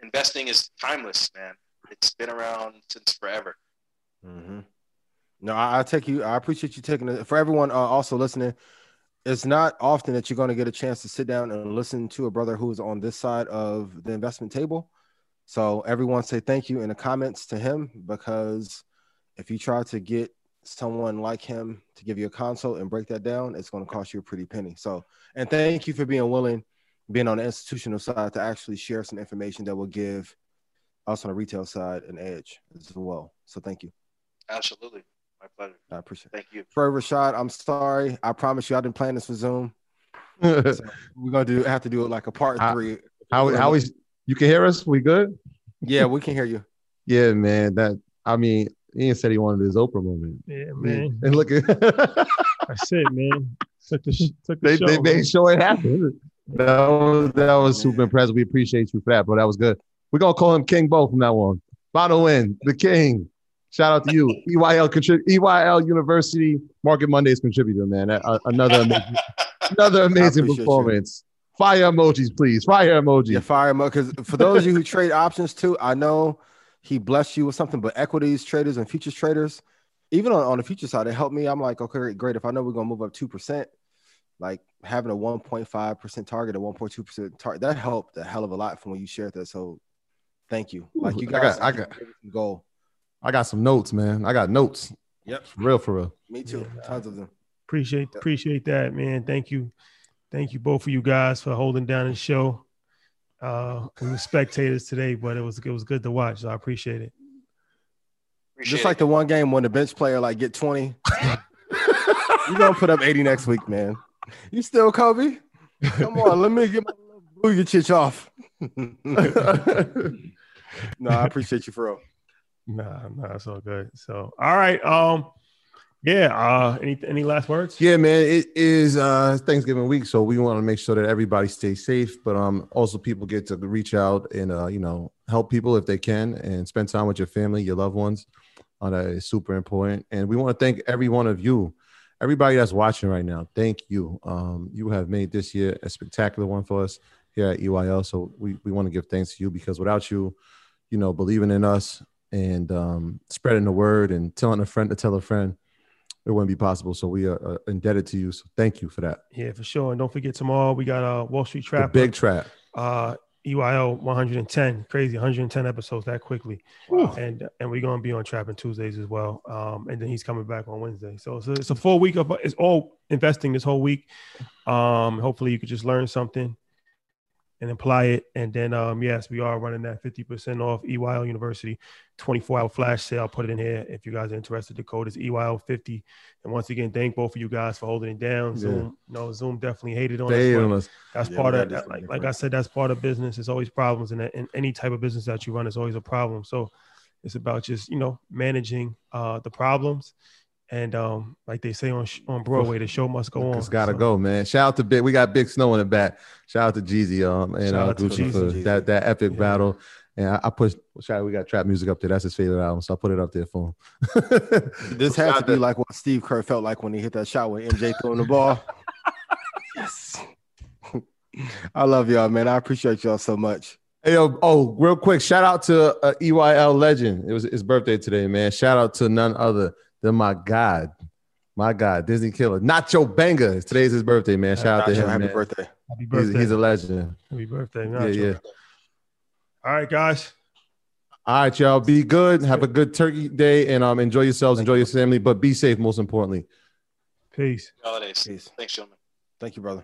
investing is timeless, man. It's been around since forever. Mm-hmm. No, I, I take you. I appreciate you taking it. For everyone uh, also listening, it's not often that you're going to get a chance to sit down and listen to a brother who is on this side of the investment table. So everyone say thank you in the comments to him, because if you try to get someone like him to give you a consult and break that down, it's going to cost you a pretty penny. So, and thank you for being willing, being on the institutional side, to actually share some information that will give us on the retail side an edge as well. So thank you. Absolutely. My pleasure. I appreciate it. Thank you. For Rashad, I'm sorry. I promise you I didn't plan this for Zoom. So we're going to do have to do it like a part I, three. How, how is, you can hear us? We good? Yeah, we can hear you. Yeah, man. That, I mean, Ian said he wanted his Oprah moment. Yeah, man. And look at that's it, man. Took the, took the they, show, they made sure it happened. That was, that was super impressive. We appreciate you for that, bro. That was good. We're going to call him King Bo from now on. Bottle in, the king. Shout out to you. E Y L contrib- E Y L University Market Mondays contributor, man. Uh, another amazing, another amazing performance. You. Fire emojis, please. Fire emojis. Yeah, fire emojis. Because for those of you who trade options too, I know he blessed you with something, but equities traders and futures traders, even on, on the future side, it helped me. I'm like, okay, great. If I know we're going to move up two percent, like having a one point five percent target, a one point two percent target, that helped a hell of a lot from when you shared that. So thank you. Like you guys, I got, I got goal. I got some notes, man. I got notes. Yep. For real, for real. Me too. Yeah. Tons of them. Appreciate, appreciate that, man. Thank you. Thank you both of you guys for holding down the show. Uh, we were spectators today, but it was, it was good to watch. So I appreciate it. Appreciate Just like it. The one game when the bench player like get twenty. You're going to put up eighty next week, man. You still Kobe? Come on. Let me get my booyah chitch off. No, I appreciate you for real. Nah, nah, it's all good. So, all right. Um, yeah. Uh, any any last words? Yeah, man. It is uh Thanksgiving week, so we want to make sure that everybody stays safe, but um, also people get to reach out and uh, you know, help people if they can, and spend time with your family, your loved ones. Uh, that is super important. And we want to thank every one of you, everybody that's watching right now. Thank you. Um, you have made this year a spectacular one for us here at E Y L. So we we want to give thanks to you, because without you, you know, believing in us, and um, spreading the word and telling a friend to tell a friend, it wouldn't be possible. So we are uh, indebted to you. So thank you for that. Yeah, for sure. And don't forget tomorrow, we got a uh, Wall Street Trap. The big trap. Uh, E Y L one hundred ten. Crazy, one hundred ten episodes that quickly. Wow. And and we're going to be on Trapping Tuesdays as well. Um, and then he's coming back on Wednesday. So it's a, it's a full week of, it's all investing this whole week. Um, hopefully you could just learn something and apply it. And then, um, yes, we are running that fifty percent off E Y L University twenty-four hour flash sale. I'll put it in here if you guys are interested. The code is E Y L fifty. And once again, thank both of you guys for holding it down. Yeah. Zoom, no, Zoom definitely hated on Damn. us. That's yeah, part of that. Like, like I said, that's part of business. There's always problems, and in any type of business that you run, is always a problem. So it's about just, you know, managing uh, the problems. And um, like they say on on Broadway, the show must go on. It's gotta so. go, man. Shout out to Big. We got Big Snow in the back. Shout out to Jeezy um and uh, Gucci for that that epic yeah. battle. And I, I pushed. Shout out, we got trap music up there. That's his favorite album, so I put it up there for him. This had to be that. Like what Steve Kerr felt like when he hit that shot with M J throwing the ball. Yes. I love y'all, man. I appreciate y'all so much. Hey, yo, oh, real quick, shout out to uh, E Y L legend. It was his birthday today, man. Shout out to none other. Then my God, my God, Disney killer, Nacho Banger. Today's his birthday, man. Shout yeah, out Nacho, to him, happy man. Birthday. Happy birthday. He's, he's a legend. Happy birthday, Nacho. Yeah, yeah. All right, guys. All right, y'all. Be good. Have a good turkey day, and um, enjoy yourselves, enjoy your family, but be safe, most importantly. Peace. Holidays. Peace. Thanks, gentlemen. Thank you, brother.